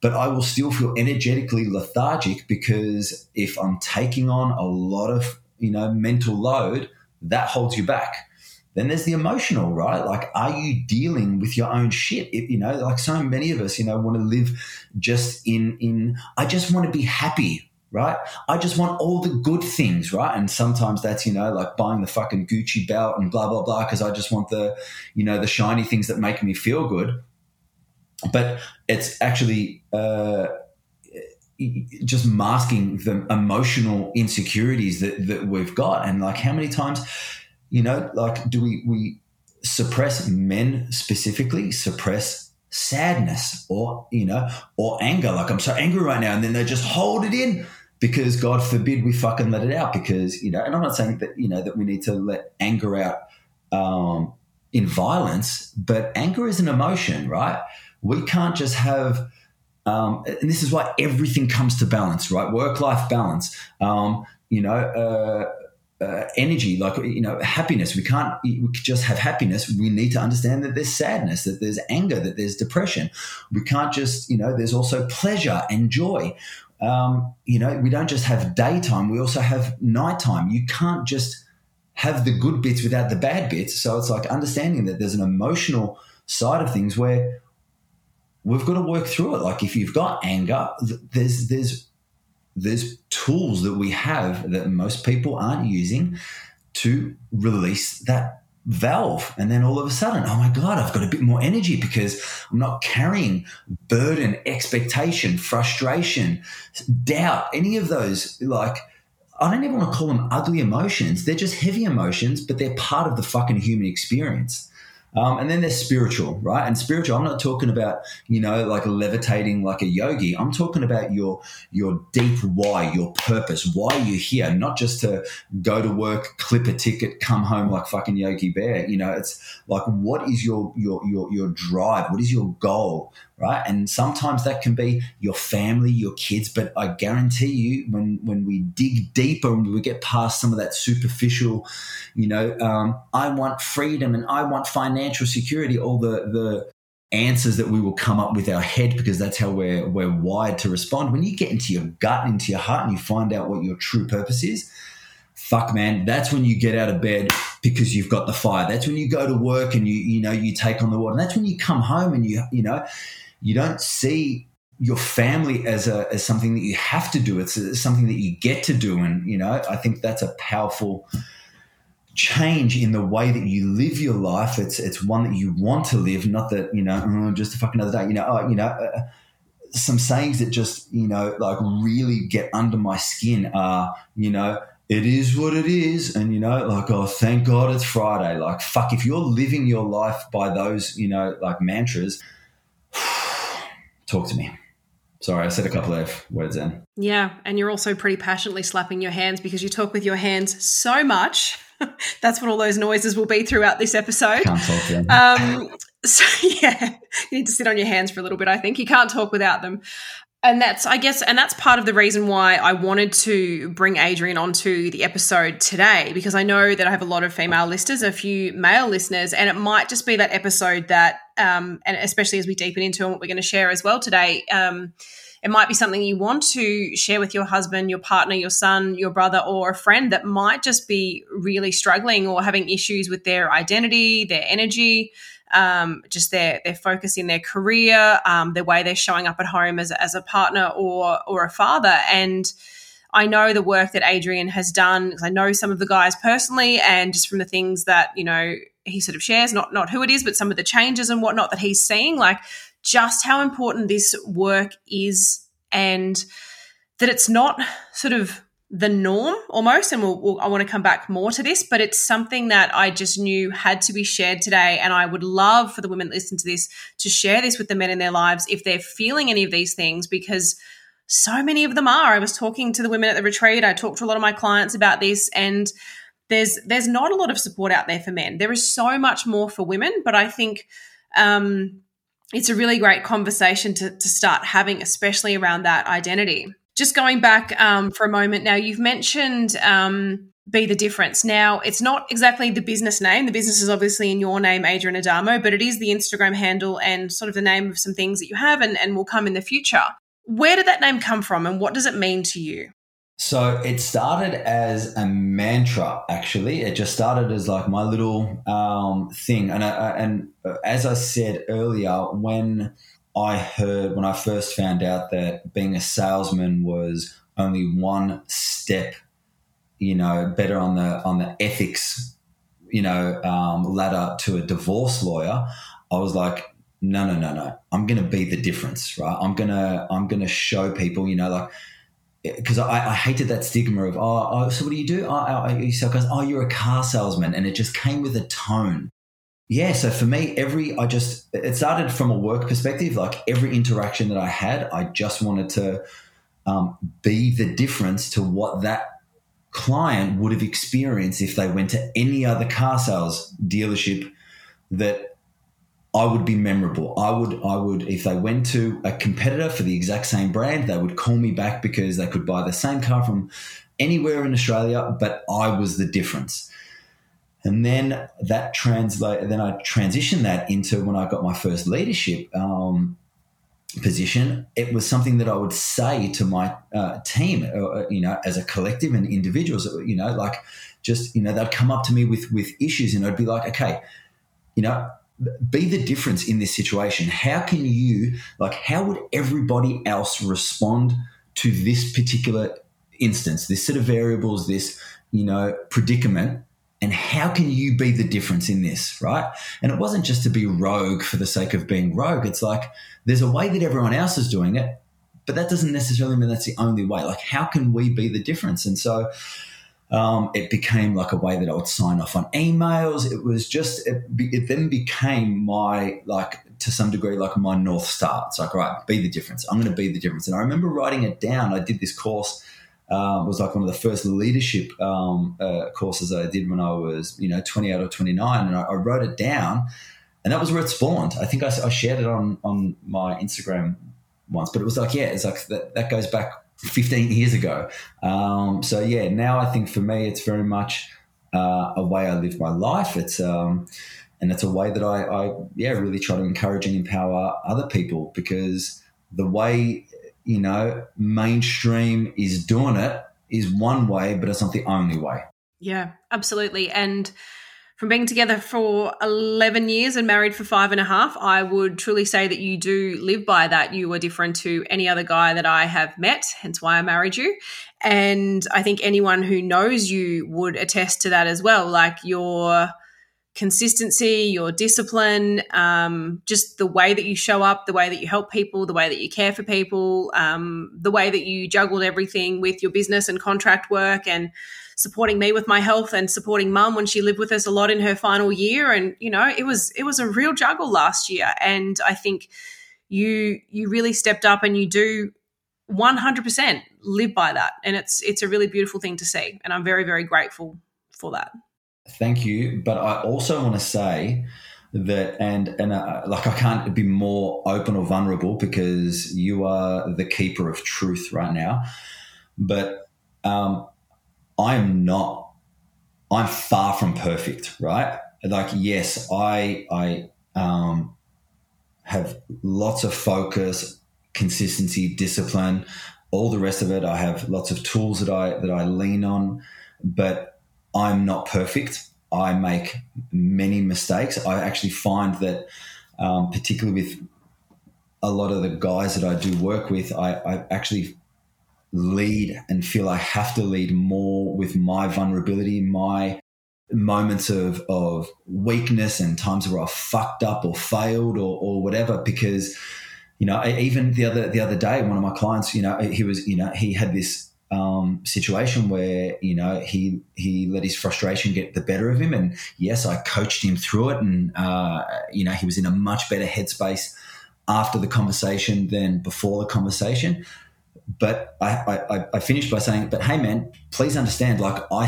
but I will still feel energetically lethargic because if I'm taking on a lot of, you know, mental load, that holds you back. Then there's the emotional, right? Like, are you dealing with your own shit? It, you know, like so many of us, you know, want to live just in I just want to be happy, right? I just want all the good things, right? And sometimes that's, you know, like buying the fucking Gucci belt and blah, blah, blah, because I just want the, you know, the shiny things that make me feel good. But it's actually just masking the emotional insecurities that we've got. And like how many times... You know, like do we suppress, men specifically, suppress sadness or, you know, or anger. Like I'm so angry right now, and then they just hold it in because God forbid we fucking let it out because, you know, and I'm not saying that, you know, that we need to let anger out in violence, but anger is an emotion, right? We can't just have and this is why everything comes to balance, right? Work-life balance, energy, like, you know, happiness. We just have happiness. We need to understand that there's sadness, that there's anger, that there's depression. We can't just, you know, there's also pleasure and joy. You know, we don't just have daytime. We also have nighttime. You can't just have the good bits without the bad bits. So it's like understanding that there's an emotional side of things where we've got to work through it. Like if you've got anger, there's tools that we have that most people aren't using to release that valve. And then all of a sudden, oh my God, I've got a bit more energy because I'm not carrying burden, expectation, frustration, doubt, any of those, like, I don't even want to call them ugly emotions. They're just heavy emotions, but they're part of the fucking human experience. And then there's spiritual, right? And spiritual, I'm not talking about, you know, like levitating like a yogi. I'm talking about your deep why, your purpose, why you're here, not just to go to work, clip a ticket, come home like fucking Yogi Bear. You know, it's like, what is your drive? What is your goal? right? And sometimes that can be your family, your kids, but I guarantee you when we dig deeper and we get past some of that superficial, I want freedom and I want financial security, all the answers that we will come up with our head, because that's how we're wired to respond. When you get into your gut and into your heart and you find out what your true purpose is, fuck, man, that's when you get out of bed because you've got the fire. That's when you go to work and you take on the world. And that's when you come home and you don't see your family as something that you have to do. It's something that you get to do. And, I think that's a powerful change in the way that you live your life. It's one that you want to live, not that, just a fucking other day, some sayings that just, like really get under my skin are, it is what it is. And, oh, thank God it's Friday. Like, fuck, if you're living your life by those, mantras, talk to me. Sorry, I said a couple of words then. Yeah, and you're also pretty passionately slapping your hands because you talk with your hands so much. That's what all those noises will be throughout this episode. Can't talk to them. You need to sit on your hands for a little bit, I think. You can't talk without them. And that's part of the reason why I wanted to bring Adrian onto the episode today, because I know that I have a lot of female listeners, a few male listeners, and it might just be that episode that, and especially as we deepen into what we're going to share as well today, it might be something you want to share with your husband, your partner, your son, your brother, or a friend that might just be really struggling or having issues with their identity, their energy, just their focus in their career, the way they're showing up at home as a partner or a father. And I know the work that Adrian has done, because I know some of the guys personally, and just from the things that, he sort of shares, not who it is, but some of the changes and whatnot that he's seeing, like just how important this work is, and that it's not sort of the norm almost, and I want to come back more to this, but it's something that I just knew had to be shared today. And I would love for the women that listen to this to share this with the men in their lives if they're feeling any of these things, because so many of them are. I was talking to the women at the retreat. I talked to a lot of my clients about this, and there's not a lot of support out there for men. There is so much more for women, but I think it's a really great conversation to start having, especially around that identity. Just going back for a moment now, you've mentioned Be The Difference. Now, it's not exactly the business name. The business is obviously in your name, Adrian Addamo, but it is the Instagram handle and sort of the name of some things that you have and will come in the future. Where did that name come from and what does it mean to you? So it started as a mantra, actually. It just started as like my little thing. And as I said earlier, when I first found out that being a salesman was only one step, better on the ethics, ladder to a divorce lawyer, I was like, no. I'm going to be the difference, right? I'm going to show people, because I hated that stigma of, oh, so what do you do? You sell cars. Oh, you're a car salesman. And it just came with a tone. Yeah, so for me, it started from a work perspective. Like every interaction that I had, I just wanted to be the difference to what that client would have experienced if they went to any other car sales dealership. That I would be memorable. I would, if they went to a competitor for the exact same brand, they would call me back because they could buy the same car from anywhere in Australia, but I was the difference. And then I transitioned that into when I got my first leadership position. It was something that I would say to my team, as a collective and individuals, they'd come up to me with issues and I'd be like, okay, be the difference in this situation. How can you, how would everybody else respond to this particular instance, this set of variables, this, predicament? And how can you be the difference in this, right? And it wasn't just to be rogue for the sake of being rogue. It's like there's a way that everyone else is doing it, but that doesn't necessarily mean that's the only way. Like how can we be the difference? And so it became like a way that I would sign off on emails. It was just it then became my, to some degree, my North Star. It's like, right, be the difference. I'm going to be the difference. And I remember writing it down. I did this course. It was one of the first leadership courses I did when I was, 20 out of 29. And I wrote it down And that was where it spawned. I think I shared it on my Instagram once, but it was like, yeah, it's like that goes back 15 years ago. So yeah, now I think for me, it's very much a way I live my life. It's and it's a way that I really try to encourage and empower other people, because the way, you know, mainstream is doing it is one way, but it's not the only way. Yeah, absolutely. And from being together for 11 years and married for 5.5, I would truly say that you do live by that. You are different to any other guy that I have met, hence why I married you. And I think anyone who knows you would attest to that as well. Like your consistency, your discipline, just the way that you show up, the way that you help people, the way that you care for people, the way that you juggled everything with your business and contract work and supporting me with my health and supporting mum when she lived with us a lot in her final year. And, you know, it was a real juggle last year. And I think you really stepped up, and you do 100% live by that. And it's a really beautiful thing to see. And I'm very, very grateful for that. Thank you. But I also want to say that, and like I can't be more open or vulnerable, because you are the keeper of truth right now. But, I'm far from perfect, right? Like, yes, I have lots of focus, consistency, discipline, all the rest of it. I have lots of tools that I lean on, but I'm not perfect. I make many mistakes. I actually find that, particularly with a lot of the guys that I do work with, I actually lead and feel I have to lead more with my vulnerability, my moments of weakness and times where I fucked up or failed or whatever. Because, you know, even the other day, one of my clients, you know, he was, you know, he had this situation where, you know, he let his frustration get the better of him. And yes, I coached him through it, and you know, he was in a much better headspace after the conversation than before the conversation. But I finished by saying, but hey man, please understand, like I've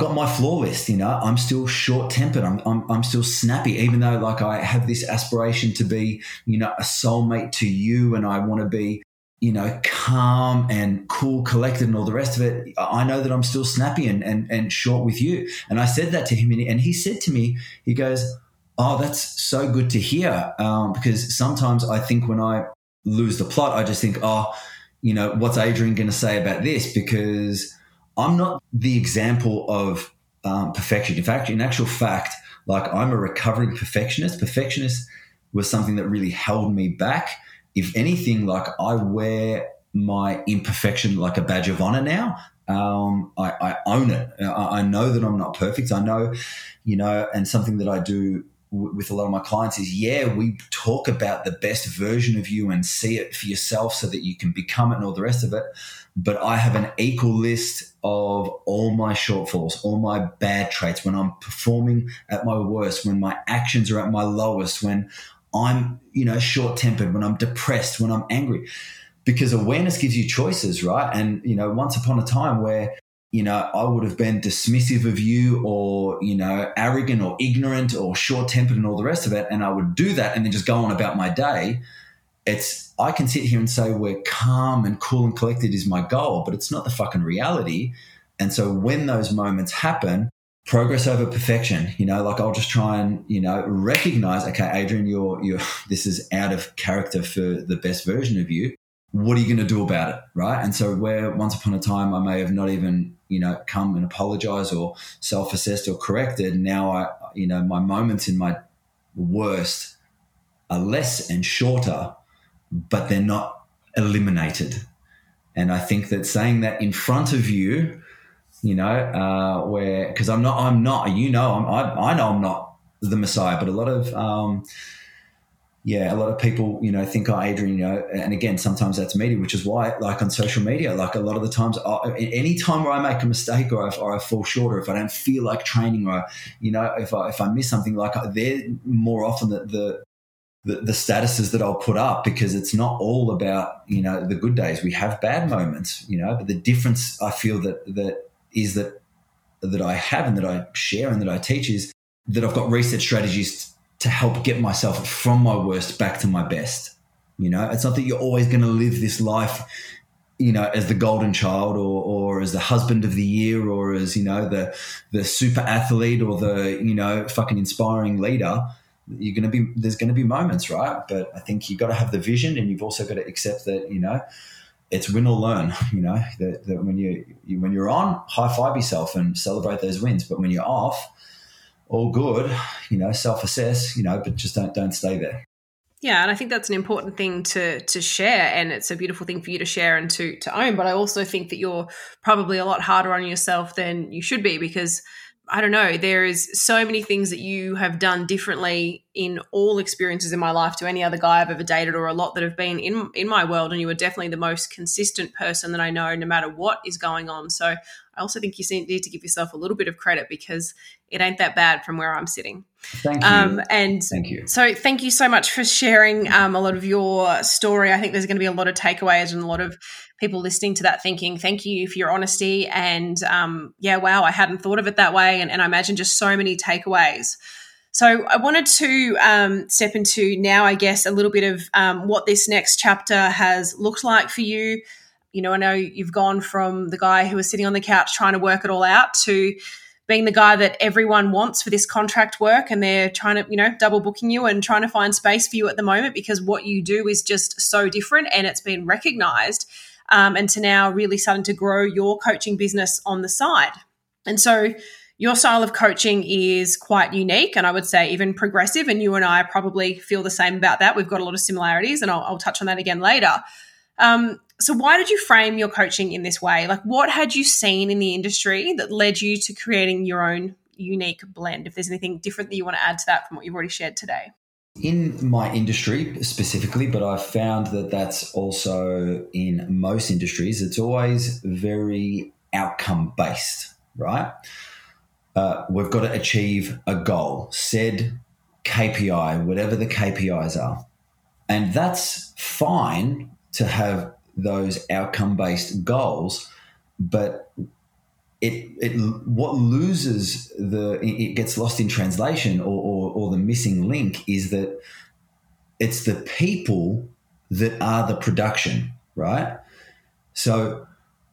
got my flaw list, you know, I'm still short tempered. I'm still snappy, even though like I have this aspiration to be, you know, a soulmate to you. And I want to be, you know, calm and cool, collected and all the rest of it. I know that I'm still snappy and short with you. And I said that to him, and he said to me, he goes, oh, that's so good to hear. Because sometimes I think when I lose the plot, I just think, oh, you know, what's Adrian going to say about this? Because I'm not the example of perfection. In fact, in actual fact, like I'm a recovering perfectionist. Perfectionist was something that really held me back. If anything, like I wear my imperfection like a badge of honor now. I own it. I know that I'm not perfect. I know, you know, and something that I do with a lot of my clients is, yeah, we talk about the best version of you and see it for yourself so that you can become it and all the rest of it. But I have an equal list of all my shortfalls, all my bad traits, when I'm performing at my worst, when my actions are at my lowest, when I'm, you know, short-tempered, when I'm depressed, when I'm angry, because awareness gives you choices, right? And, you know, once upon a time where, you know, I would have been dismissive of you or, you know, arrogant or ignorant or short-tempered and all the rest of it, and I would do that and then just go on about my day. I can sit here and say we're calm and cool and collected is my goal, but it's not the fucking reality. And so when those moments happen, progress over perfection, you know, like I'll just try and, you know, recognize, okay, Adrian, you're this is out of character for the best version of you. What are you going to do about it, right? And so where once upon a time I may have not even, you know, come and apologize or self-assessed or corrected, now I, you know, my moments in my worst are less and shorter, but they're not eliminated. And I think that saying that in front of you, you know, where, because I'm not, you know, I know I'm not the Messiah, but a lot of people, you know, think, oh, Adrian, you know, and again, sometimes that's media, which is why, like on social media, like a lot of the times, any time where I make a mistake or I fall short, or if I don't feel like training, or, you know, if I miss something, like they're more often the statuses that I'll put up, because it's not all about, you know, the good days. We have bad moments, you know, but the difference I feel that I have and that I share and that I teach is that I've got reset strategies to help get myself from my worst back to my best. You know, it's not that you're always going to live this life, you know, as the golden child or as the husband of the year or as, you know, the super athlete or the, you know, fucking inspiring leader. There's going to be moments, right? But I think you've got to have the vision, and you've also got to accept that, you know, it's win or learn, you know, that when you're on, high five yourself and celebrate those wins. But when you're off, all good, you know, self-assess, you know, but just don't stay there. Yeah. And I think that's an important thing to share, and it's a beautiful thing for you to share and to own. But I also think that you're probably a lot harder on yourself than you should be, because I don't know, there is so many things that you have done differently in all experiences in my life to any other guy I've ever dated, or a lot that have been in my world. And you are definitely the most consistent person that I know, no matter what is going on. So I also think you need to give yourself a little bit of credit, because it ain't that bad from where I'm sitting. Thank you. And thank you. So thank you so much for sharing a lot of your story. I think there's going to be a lot of takeaways, and a lot of people listening to that thinking, thank you for your honesty. And wow, I hadn't thought of it that way. And I imagine just so many takeaways. So I wanted to step into now, I guess, a little bit of what this next chapter has looked like for you. You know, I know you've gone from the guy who was sitting on the couch trying to work it all out to being the guy that everyone wants for this contract work, and they're trying to, you know, double booking you and trying to find space for you at the moment, because what you do is just so different and it's been recognized, and to now really starting to grow your coaching business on the side. And so your style of coaching is quite unique, and I would say even progressive, and you and I probably feel the same about that. We've got a lot of similarities, and I'll touch on that again later. So why did you frame your coaching in this way? Like, what had you seen in the industry that led you to creating your own unique blend? If there's anything different that you want to add to that from what you've already shared today. In my industry specifically, but I've found that that's also in most industries, it's always very outcome-based, right? We've got to achieve a goal, said KPI, whatever the KPIs are. And that's fine to have those outcome-based goals, but it gets lost in translation, or the missing link is that it's the people that are the production, right? So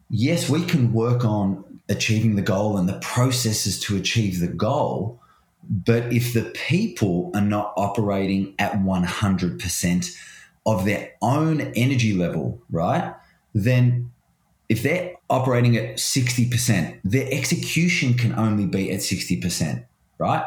yes, we can work on achieving the goal and the processes to achieve the goal, but if the people are not operating at 100% of their own energy level, right, then if they're operating at 60%, their execution can only be at 60%, right?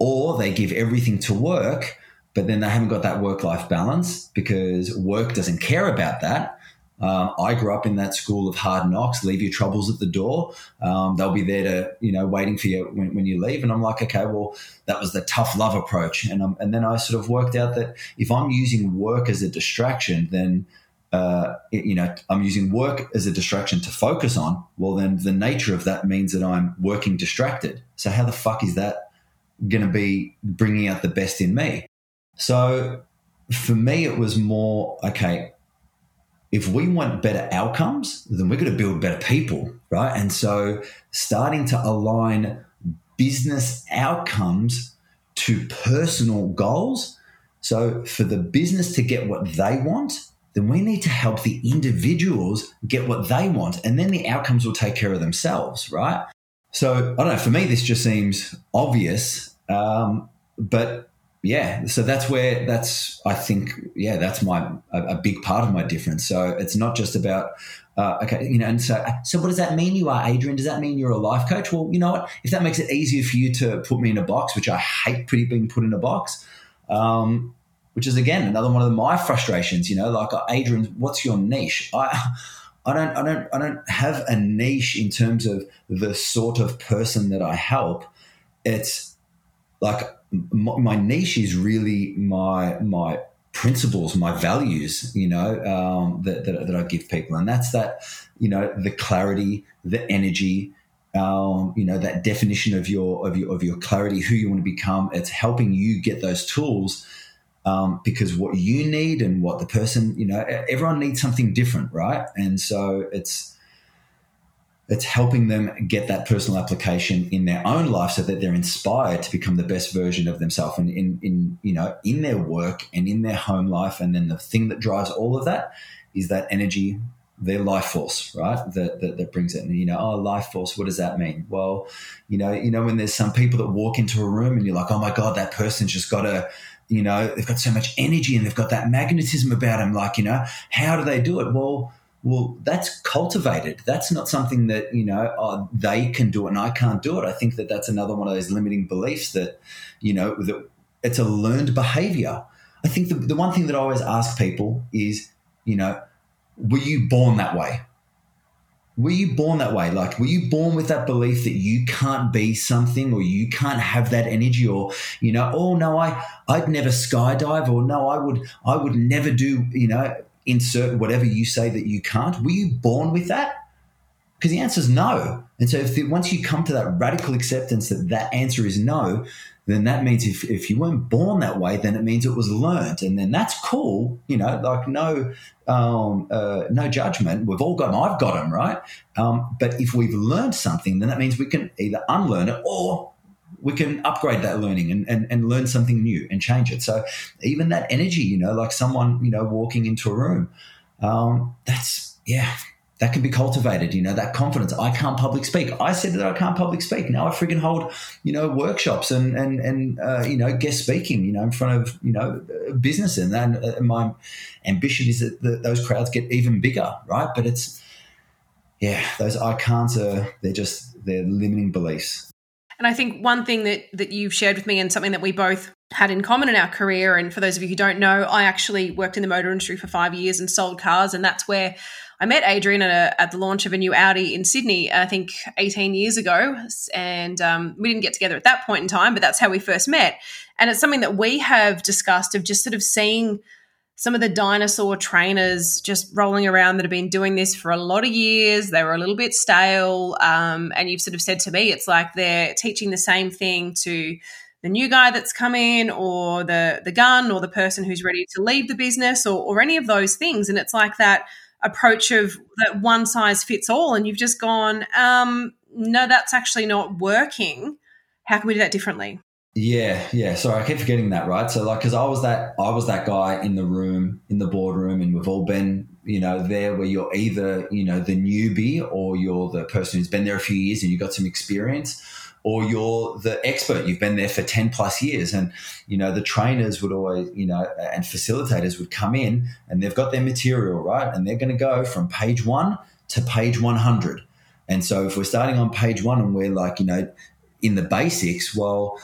Or they give everything to work, but then they haven't got that work-life balance, because work doesn't care about that. I grew up in that school of hard knocks, leave your troubles at the door. They'll be there to, you know, waiting for you when you leave. And I'm like, okay, well, that was the tough love approach. And then I sort of worked out that if I'm using work as a distraction, then, you know, I'm using work as a distraction to focus on, well, then the nature of that means that I'm working distracted. So how the fuck is that going to be bringing out the best in me? So for me, it was more, okay, if we want better outcomes, then we're going to build better people, right? And so starting to align business outcomes to personal goals. So for the business to get what they want, then we need to help the individuals get what they want, and then the outcomes will take care of themselves, right? So I don't know, for me, this just seems obvious, but yeah, so that's my a big part of my difference. So it's not just about, okay, you know, and so what does that mean you are, Adrian? Does that mean you're a life coach? Well, you know what, if that makes it easier for you to put me in a box, which I hate being put in a box, which is, again, another one of my frustrations, you know, like, Adrian, what's your niche? I don't have a niche in terms of the sort of person that I help. It's like, my niche is really my principles, my values, you know, that I give people. And that's that, you know, the clarity, the energy, you know, that definition of your clarity, who you want to become. It's helping you get those tools, because what you need and what the person, you know, everyone needs something different, right? And so it's, It's helping them get that personal application in their own life so that they're inspired to become the best version of themselves and in their work and in their home life. And then the thing that drives all of that is that energy, their life force, right? That brings it. And, life force, what does that mean? Well, when there's some people that walk into a room and you're like, oh my God, that person's just got a, they've got so much energy and they've got that magnetism about them. Like, how do they do it? Well, that's cultivated. That's not something that, they can do it and I can't do it. I think that that's another one of those limiting beliefs that, that it's a learned behavior. I think the one thing that I always ask people is, were you born that way? Were you born that way? Like, were you born with that belief that you can't be something or you can't have that energy or, oh, no, I'd never skydive or no, I would never do, insert whatever you say that you can't. Were you born with that? Because the answer is no. And so once you come to that radical acceptance that that answer is no, then that means if you weren't born that way, then it means it was learned. And then that's cool, like no judgment. We've all got them. I've got them, right? But if we've learned something, then that means we can either unlearn it or we can upgrade that learning and learn something new and change it. So even that energy, like someone, walking into a room, that can be cultivated, that confidence. I can't public speak. I said that I can't public speak. Now I freaking hold, workshops and guest speaking, in front of, business. And then my ambition is that those crowds get even bigger, right? But it's, those I can'ts are, they're limiting beliefs. And I think one thing that you've shared with me and something that we both had in common in our career, and for those of you who don't know, I actually worked in the motor industry for 5 years and sold cars, and that's where I met Adrian at the launch of a new Audi in Sydney, I think 18 years ago, and we didn't get together at that point in time, but that's how we first met. And it's something that we have discussed of just sort of seeing some of the dinosaur trainers just rolling around that have been doing this for a lot of years. They were a little bit stale. And you've sort of said to me, it's like they're teaching the same thing to the new guy that's come in or the gun or the person who's ready to leave the business or any of those things. And it's like that approach of that one size fits all. And you've just gone, no, that's actually not working. How can we do that differently? Yeah. Sorry, I keep forgetting that, right? So like, cause I was that guy in the room, in the boardroom, and we've all been, there where you're either, the newbie or you're the person who's been there a few years and you've got some experience, or you're the expert, you've been there for 10 plus years. And, the trainers would always, and facilitators would come in and they've got their material, right? And they're going to go from page 1 to page 100. And so if we're starting on page 1 and we're like, in the basics, well,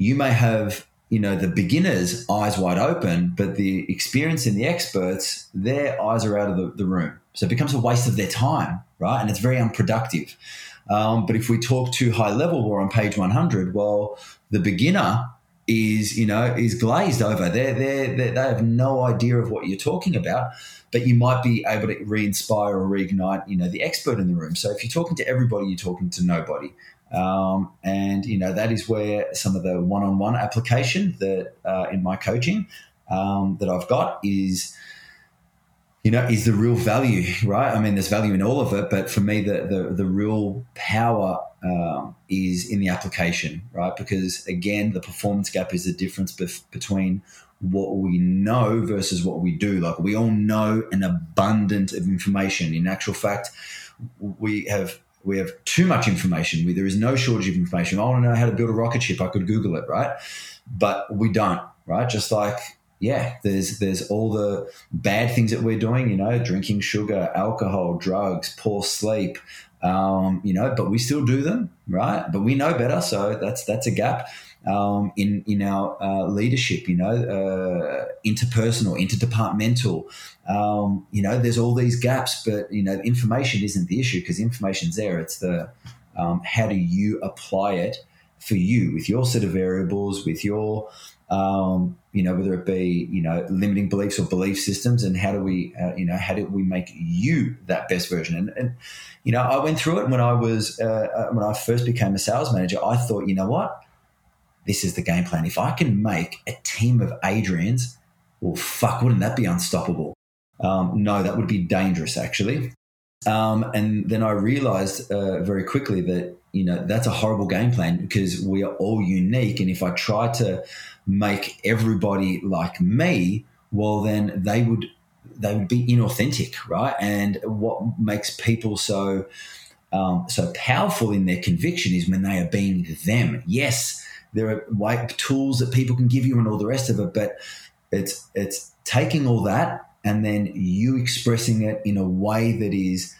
you may have, the beginners' eyes wide open, but the experienced and the experts, their eyes are out of the room. So it becomes a waste of their time, right? And it's very unproductive. But if we talk too high level, we're on page 100, well, the beginner is glazed over. They have no idea of what you're talking about, but you might be able to re-inspire or reignite, the expert in the room. So if you're talking to everybody, you're talking to nobody. And that is where some of the one-on-one application that in my coaching that I've got is the real value, right? I mean, there's value in all of it, but for me, the real power is in the application, right? Because again, the performance gap is the difference between what we know versus what we do. Like we all know an abundance of information. In actual fact, we have too much information. There is no shortage of information. I want to know how to build a rocket ship. I could Google it, right? But we don't, right? Just like, there's all the bad things that we're doing, drinking sugar, alcohol, drugs, poor sleep, but we still do them, right? But we know better. So that's a gap in our leadership, interpersonal, interdepartmental. There's all these gaps, but, information isn't the issue because information's there. It's the how do you apply it for you with your set of variables, with your, whether it be, limiting beliefs or belief systems, and how do we make you that best version? And I went through it when I was, when I first became a sales manager, I thought, you know what? This is the game plan. If I can make a team of Adrians, well, fuck, wouldn't that be unstoppable? No, that would be dangerous, actually. And then I realized very quickly that, you know, that's a horrible game plan because we are all unique. And if I try to make everybody like me, well, then they would be inauthentic, right? And what makes people so powerful in their conviction is when they are being them. Yes, there are like tools that people can give you and all the rest of it, but it's taking all that and then you expressing it in a way that is,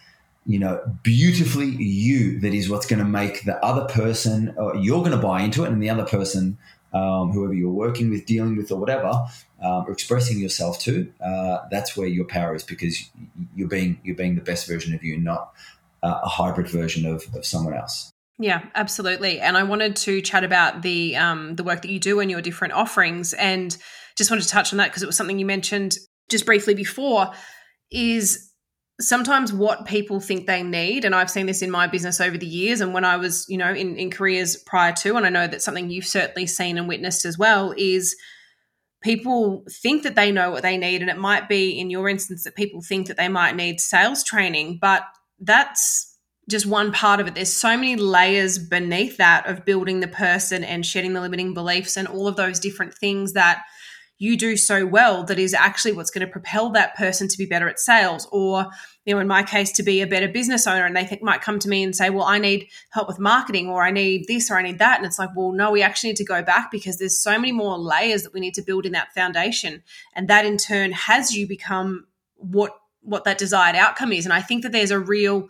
you know, beautifully you, that is what's going to make the other person, you're going to buy into it, and the other person, whoever you're working with, dealing with, or whatever, or expressing yourself to, that's where your power is, because you're being the best version of you, not a hybrid version of someone else. Yeah, absolutely. And I wanted to chat about the work that you do and your different offerings, and just wanted to touch on that because it was something you mentioned just briefly before, is sometimes what people think they need. And I've seen this in my business over the years. And when I was, you know, in careers prior to, and I know that's something you've certainly seen and witnessed as well, is people think that they know what they need. And it might be in your instance that people think that they might need sales training, but that's just one part of it. There's so many layers beneath that of building the person and shedding the limiting beliefs and all of those different things that you do so well, that is actually what's going to propel that person to be better at sales, or, you know, in my case, to be a better business owner. And they might come to me and say, well, I need help with marketing, or I need this, or I need that. And it's like, well, no, we actually need to go back, because there's so many more layers that we need to build in that foundation. And that in turn has you become what that desired outcome is. And I think that there's a real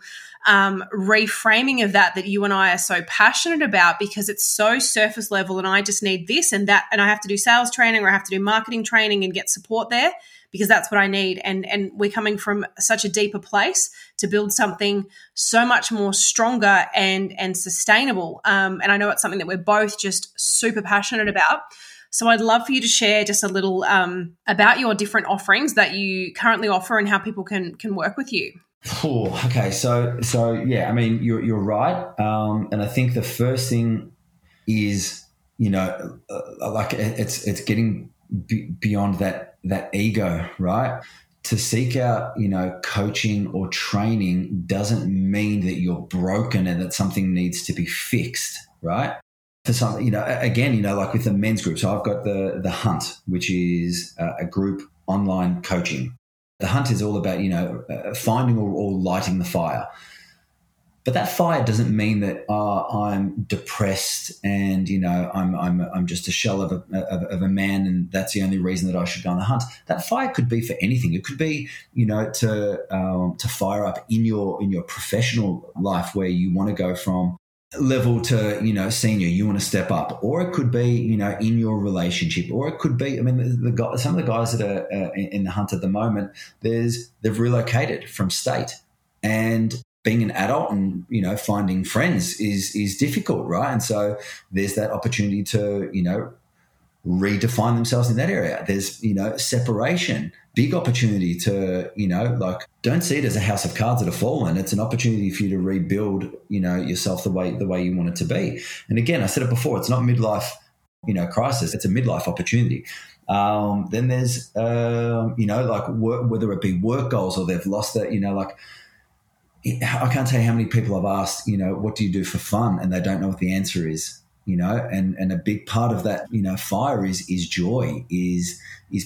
reframing of that you and I are so passionate about, because it's so surface level and I just need this and that, and I have to do sales training, or I have to do marketing training and get support there because that's what I need. And we're coming from such a deeper place to build something so much more stronger and sustainable. And I know it's something that we're both just super passionate about. So I'd love for you to share just a little about your different offerings that you currently offer and how people can work with you. Oh, okay. So yeah, I mean, you're right. And I think the first thing is, you know, like it's getting beyond that ego, right? To seek out, you know, coaching or training doesn't mean that you're broken and that something needs to be fixed, right? For something, you know, again, you know, like with the men's group. So I've got the Hunt, which is a group online coaching. The Hunt is all about, you know, finding or lighting the fire. But that fire doesn't mean that I'm depressed and, you know, I'm just a shell of a man, and that's the only reason that I should go on the hunt. That fire could be for anything. It could be, you know, to fire up in your professional life where you want to go from level to, you know, senior, you want to step up, or it could be, you know, in your relationship, or it could be, I mean, some of the guys that are in the hunt at the moment, they've relocated from state, and being an adult and, you know, finding friends is difficult, right? And so there's that opportunity to, you know, redefine themselves in that area. There's, you know, separation, big opportunity to, you know, like, don't see it as a house of cards that have fallen. It's an opportunity for you to rebuild, you know, yourself the way you want it to be. And again, I said it before, it's not midlife, you know, crisis. It's a midlife opportunity. Then there's, you know, like work, whether it be work goals or they've lost that, you know, like, I can't tell you how many people I've asked, you know, what do you do for fun? And they don't know what the answer is. You know, and a big part of that, you know, fire is joy, is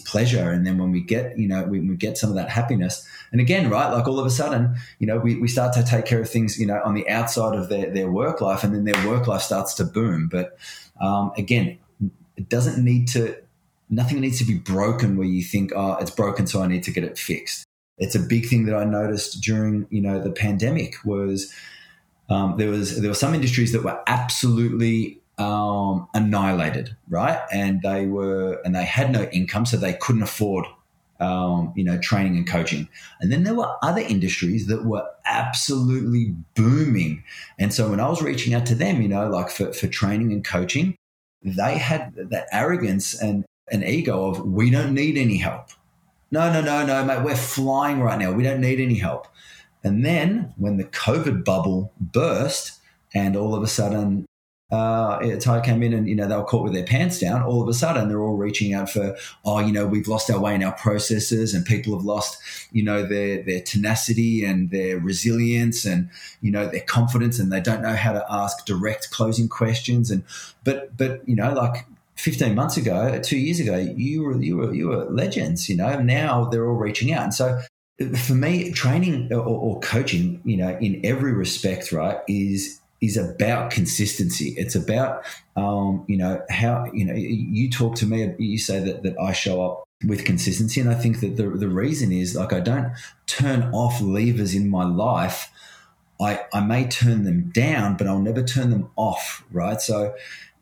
pleasure. And then when we get, you know, we get some of that happiness. And again, right, like all of a sudden, you know, we start to take care of things, you know, on the outside of their work life, and then their work life starts to boom. But again, it doesn't need to, nothing needs to be broken where you think, oh, it's broken, so I need to get it fixed. It's a big thing that I noticed during, you know, the pandemic was there were some industries that were absolutely annihilated, right? And they had no income, so they couldn't afford, you know, training and coaching. And then there were other industries that were absolutely booming. And so when I was reaching out to them, you know, like for training and coaching, they had that arrogance and an ego of, we don't need any help. No, mate, we're flying right now. We don't need any help. And then when the COVID bubble burst and all of a sudden, time came in and, you know, they were caught with their pants down, all of a sudden they're all reaching out for, oh, you know, we've lost our way in our processes and people have lost, you know, their tenacity and their resilience and, you know, their confidence, and they don't know how to ask direct closing questions. And, but, you know, like 15 months ago, 2 years ago, you were legends, you know, now they're all reaching out. And so for me, training or coaching, you know, in every respect, right, is about consistency. It's about, you know, how, you know, you talk to me, you say that I show up with consistency. And I think that the reason is, like, I don't turn off levers in my life. I may turn them down, but I'll never turn them off, right? So,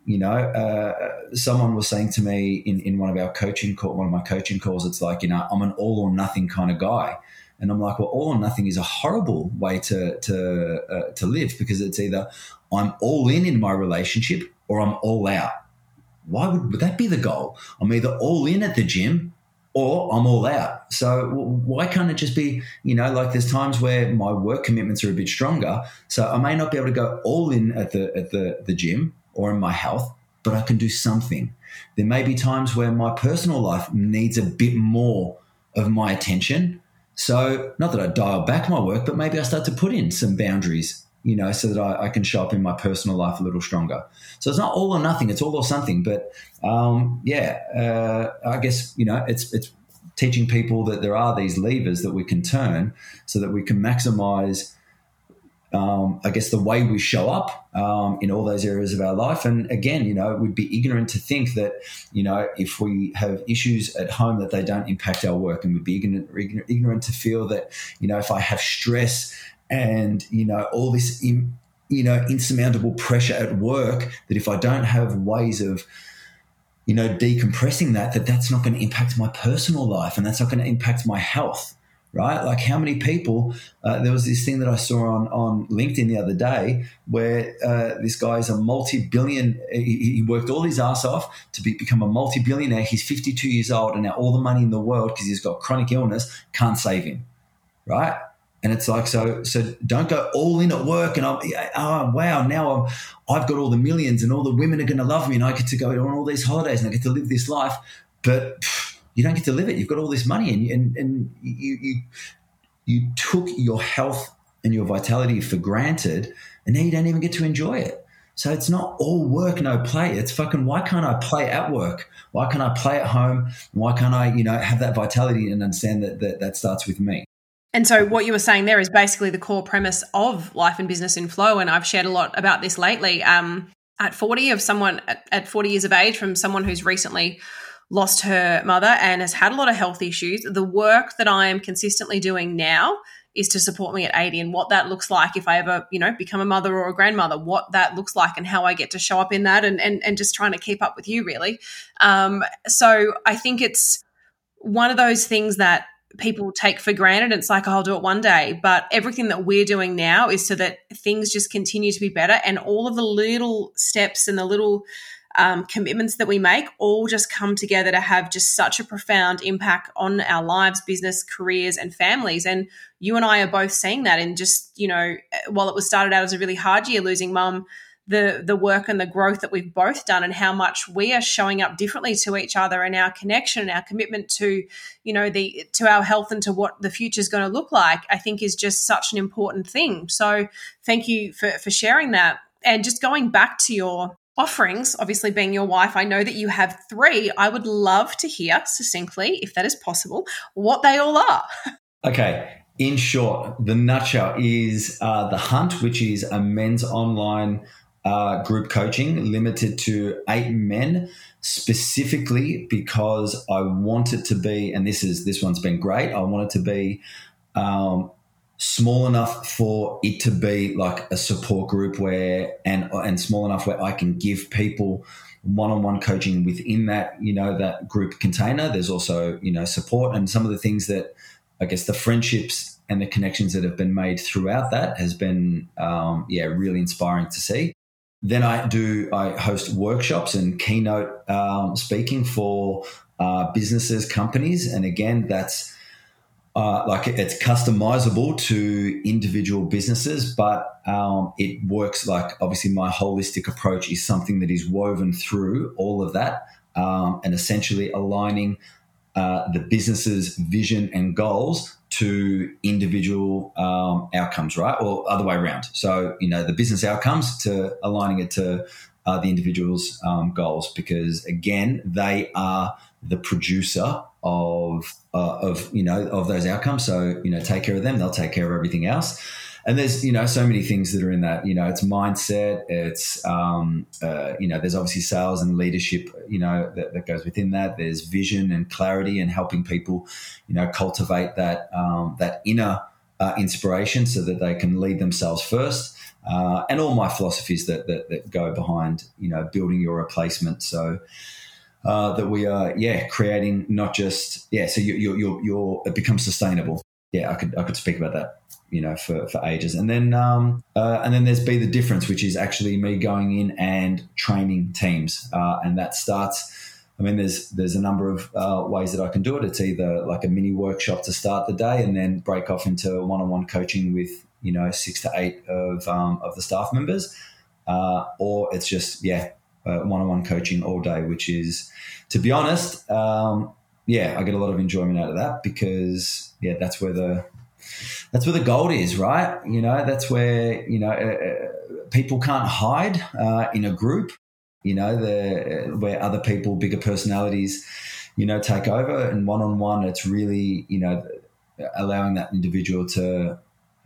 you know, someone was saying to me in one of my coaching calls, it's like, you know, I'm an all or nothing kind of guy. And I'm like, well, all or nothing is a horrible way to live, because it's either I'm all in my relationship or I'm all out. Why would that be the goal? I'm either all in at the gym or I'm all out. So why can't it just be, you know, like there's times where my work commitments are a bit stronger, so I may not be able to go all in at the gym or in my health, but I can do something. There may be times where my personal life needs a bit more of my attention. So not that I dial back my work, but maybe I start to put in some boundaries, you know, so that I can show up in my personal life a little stronger. So it's not all or nothing, it's all or something. But, I guess, you know, it's teaching people that there are these levers that we can turn so that we can maximize, I guess, the way we show up in all those areas of our life. And again, you know, we'd be ignorant to think that, you know, if we have issues at home that they don't impact our work, and we'd be ignorant to feel that, you know, if I have stress and, you know, all this, you know, insurmountable pressure at work, that if I don't have ways of, you know, decompressing that that's not going to impact my personal life and that's not going to impact my health. Right? Like, how many people, there was this thing that I saw on LinkedIn the other day where this guy is a multi-billion, he worked all his ass off to become a multi-billionaire. He's 52 years old and now all the money in the world, because he's got chronic illness, can't save him. Right? And it's like, so don't go all in at work and I've got all the millions and all the women are going to love me and I get to go on all these holidays and I get to live this life. But you don't get to live it. You've got all this money and you took your health and your vitality for granted, and now you don't even get to enjoy it. So it's not all work, no play. It's fucking, why can't I play at work? Why can't I play at home? Why can't I, you know, have that vitality and understand that starts with me? And so what you were saying there is basically the core premise of Life and Business in Flow, and I've shared a lot about this lately. At 40 of someone at 40 years of age, from someone who's recently lost her mother and has had a lot of health issues, the work that I am consistently doing now is to support me at 80, and what that looks like if I ever, you know, become a mother or a grandmother, what that looks like and how I get to show up in that and just trying to keep up with you, really. So I think it's one of those things that people take for granted. It's like, oh, I'll do it one day, but everything that we're doing now is so that things just continue to be better, and all of the little steps and the little commitments that we make all just come together to have just such a profound impact on our lives, business, careers, and families. And you and I are both seeing that. And just, you know, while it was started out as a really hard year losing mum, the work and the growth that we've both done and how much we are showing up differently to each other and our connection and our commitment to, you know, to our health and to what the future is going to look like, I think is just such an important thing. So thank you for sharing that. And just going back to your offerings, obviously being your wife, I know that you have three. I would love to hear succinctly, if that is possible, what they all are. Okay. In short, the nutshell is The Hunt, which is a men's online group coaching limited to 8 men, specifically because I want it to be, and this one's been great, I want it to be small enough for it to be like a support group where, and small enough where I can give people one-on-one coaching within that, you know, that group container. There's also, you know, support, and some of the things that, I guess, the friendships and the connections that have been made throughout that has been, really inspiring to see. Then I host workshops and keynote speaking for businesses, companies. And again, that's, Like it's customizable to individual businesses, but it works like obviously my holistic approach is something that is woven through all of that and essentially aligning the business's vision and goals to individual outcomes, right? Or other way around. So, you know, the business outcomes to aligning it to the individual's goals, because again, they are the producer of those outcomes. So, you know, take care of them, they'll take care of everything else. And there's, you know, so many things that are in that, you know, it's mindset, it's, you know, there's obviously sales and leadership, you know, that goes within that. There's vision and clarity and helping people, you know, cultivate that, that inner inspiration so that they can lead themselves first. And all my philosophies that go behind, you know, building your replacement. So, that we are, yeah, creating not just, yeah. So you're it becomes sustainable. Yeah. I could speak about that, you know, for ages. And then there's Be The Difference, which is actually me going in and training teams. And that starts, I mean, there's a number of ways that I can do it. It's either like a mini workshop to start the day and then break off into one-on-one coaching with, you know, 6 to 8 of the staff members, or it's just, yeah, one-on-one coaching all day, which is, to be honest, yeah, I get a lot of enjoyment out of that because, yeah, that's where the gold is, right? You know, that's where, you know, people can't hide in a group, you know, where other people, bigger personalities, you know, take over. And one-on-one, it's really, you know, allowing that individual to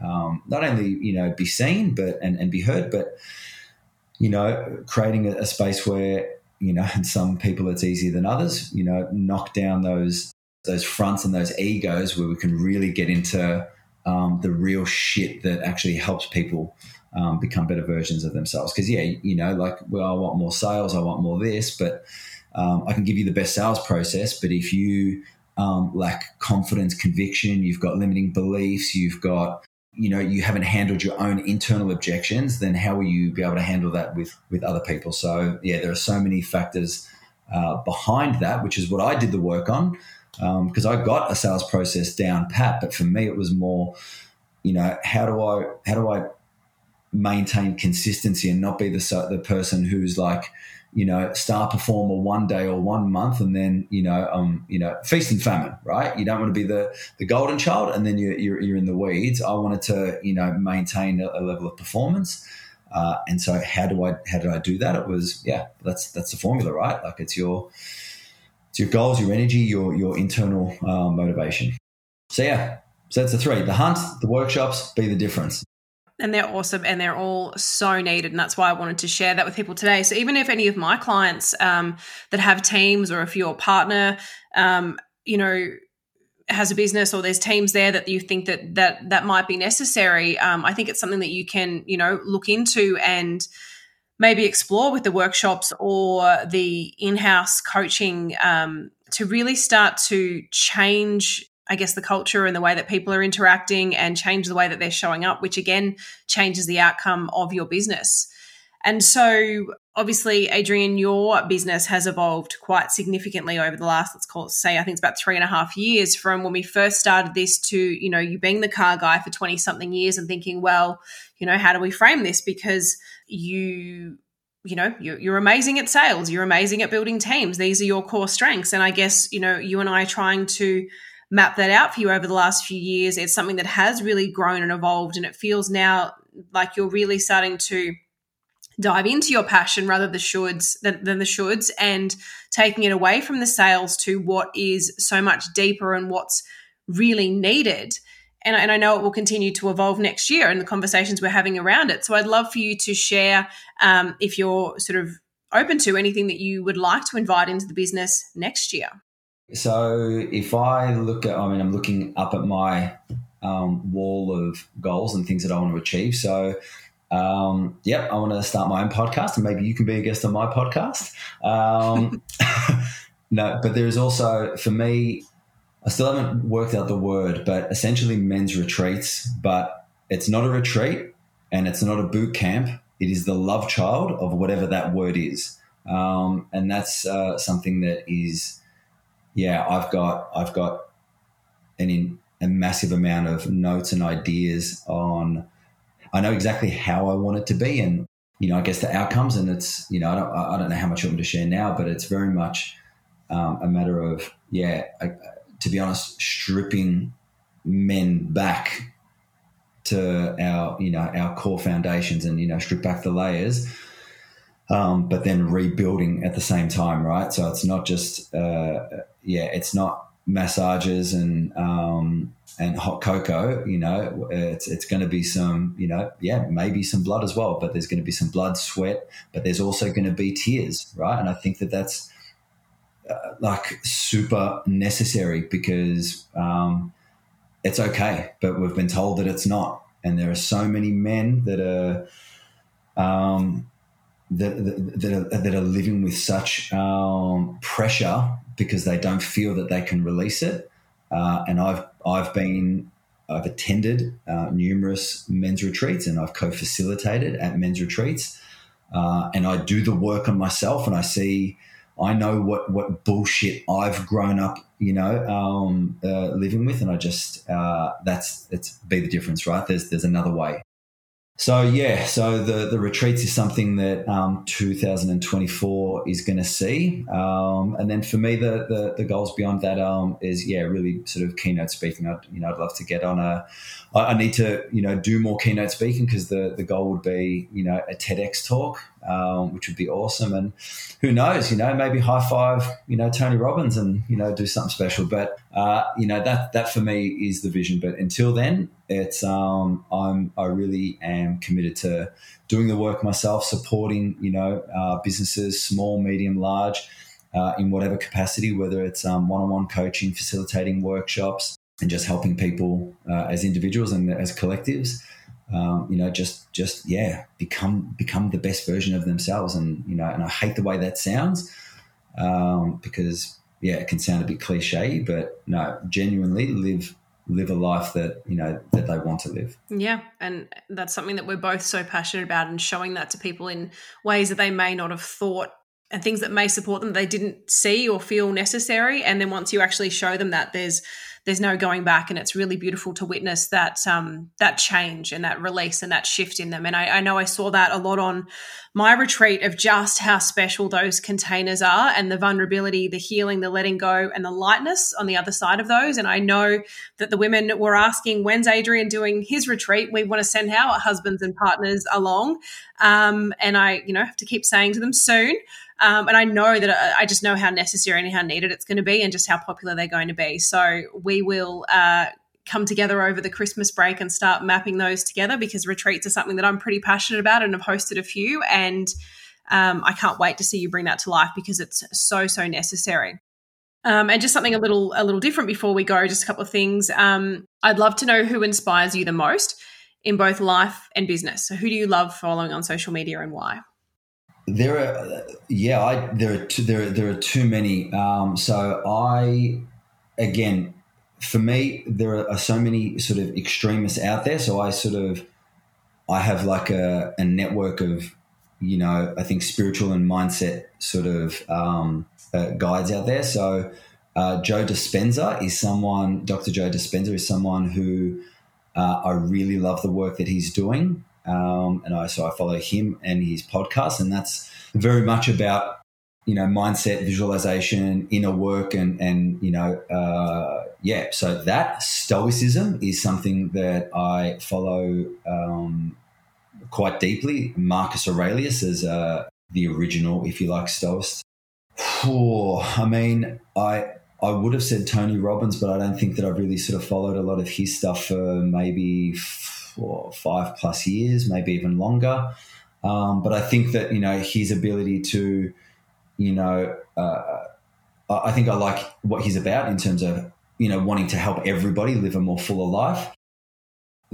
not only, you know, be seen but and be heard, but, you know, creating a space where, you know, and some people it's easier than others, you know, knock down those fronts and those egos where we can really get into the real shit that actually helps people become better versions of themselves. Because, yeah, you know, like, well, I want more sales, I want more this, but I can give you the best sales process, but if you lack confidence, conviction, you've got limiting beliefs, you've got, you know, you haven't handled your own internal objections, then how will you be able to handle that with other people? So, yeah, there are so many factors behind that, which is what I did the work on, because I got a sales process down pat. But for me, it was more, you know, how do I maintain consistency and not be the person who's like, you know, star performer one day or 1 month, and then, you know, feast and famine, right? You don't want to be the golden child, and then you're in the weeds. I wanted to, you know, maintain a level of performance, and so how did I do that? It was, yeah, that's the formula, right? Like it's your goals, your energy, your internal motivation. So yeah, so that's the three: the hunt, the workshops, Be The Difference. And they're awesome and they're all so needed. And that's why I wanted to share that with people today. So even if any of my clients that have teams, or if your partner, you know, has a business, or there's teams there that you think that might be necessary, I think it's something that you can, you know, look into and maybe explore with the workshops or the in-house coaching to really start to change, I guess, the culture and the way that people are interacting, and change the way that they're showing up, which again changes the outcome of your business. And so obviously, Adrian, your business has evolved quite significantly over the last, I think it's about 3.5 years from when we first started this to, you know, you being the car guy for 20 something years and thinking, well, you know, how do we frame this? Because you know, you're amazing at sales, you're amazing at building teams. These are your core strengths. And I guess, you know, you and I are trying to map that out for you over the last few years. It's something that has really grown and evolved, and it feels now like you're really starting to dive into your passion rather than the shoulds, and taking it away from the sales to what is so much deeper and what's really needed. And I know it will continue to evolve next year and the conversations we're having around it. So I'd love for you to share if you're sort of open to anything that you would like to invite into the business next year. So if I look at, I mean, I'm looking up at my wall of goals and things that I want to achieve. So, yep, I want to start my own podcast, and maybe you can be a guest on my podcast. No, but there is also, for me, I still haven't worked out the word, but essentially men's retreats, but it's not a retreat and it's not a boot camp. It is the love child of whatever that word is. And that's something that is... Yeah, I've got an a massive amount of notes and ideas on, I know exactly how I want it to be and, you know, I guess the outcomes, and it's, you know, I don't know how much I want to share now, but it's very much a matter of, to be honest, stripping men back to our, you know, our core foundations and, you know, strip back the layers, but then rebuilding at the same time, right? So it's not just, it's not massages and hot cocoa, you know, it's going to be some, you know, maybe some blood as well, but there's going to be some blood, sweat, but there's also going to be tears, right? And I think that's like super necessary because it's okay, but we've been told that it's not. And there are so many men that are that are living with such pressure because they don't feel that they can release it. And I've attended numerous men's retreats, and I've co-facilitated at men's retreats. And I do the work on myself, and I know what bullshit I've grown up, you know, living with. And I just, it's Be The Difference, right? There's another way. So the retreats is something that 2024 is going to see, and then for me the goals beyond that is really sort of keynote speaking. I'd love to get on I need to, you know, do more keynote speaking because the goal would be, you know, a TEDx talk, which would be awesome, and who knows, you know, maybe high five, you know, Tony Robbins and, you know, do something special. But you know, that for me is the vision. But until then, it's I really am committed to doing the work myself, supporting, you know, businesses, small, medium, large, in whatever capacity, whether it's one-on-one coaching, facilitating workshops, and just helping people as individuals and as collectives, you know, become the best version of themselves. And, you know, and I hate the way that sounds because, it can sound a bit cliche, but no, genuinely live a life that, you know, that they want to live. Yeah, and that's something that we're both so passionate about, and showing that to people in ways that they may not have thought and things that may support them they didn't see or feel necessary. And then once you actually show them that, there's no going back, and it's really beautiful to witness that that change and that release and that shift in them. And I know I saw that a lot on my retreat, of just how special those containers are, and the vulnerability, the healing, the letting go, and the lightness on the other side of those. And I know that the women were asking, when's Adrian doing his retreat? We want to send our husbands and partners along. And I, you know, have to keep saying to them soon. And I know that I just know how necessary and how needed it's going to be, and just how popular they're going to be. So we will come together over the Christmas break and start mapping those together, because retreats are something that I'm pretty passionate about and have hosted a few. And I can't wait to see you bring that to life, because it's so, so necessary. And just something a little different before we go, just a couple of things. I'd love to know who inspires you the most in both life and business. So who do you love following on social media, and why? There are too many. For me, there are so many sort of extremists out there. So I have like a network of, you know, I think spiritual and mindset sort of guides out there. So Dr. Joe Dispenza is someone who I really love the work that he's doing. So I follow him and his podcast, and that's very much about, you know, mindset, visualization, inner work, and you know, So that stoicism is something that I follow quite deeply. Marcus Aurelius is the original, if you like, stoic. I mean, I would have said Tony Robbins, but I don't think that I've really sort of followed a lot of his stuff for maybe 5+ years, maybe even longer. But I think that, you know, his ability to, you know, I think I like what he's about in terms of, you know, wanting to help everybody live a more fuller life.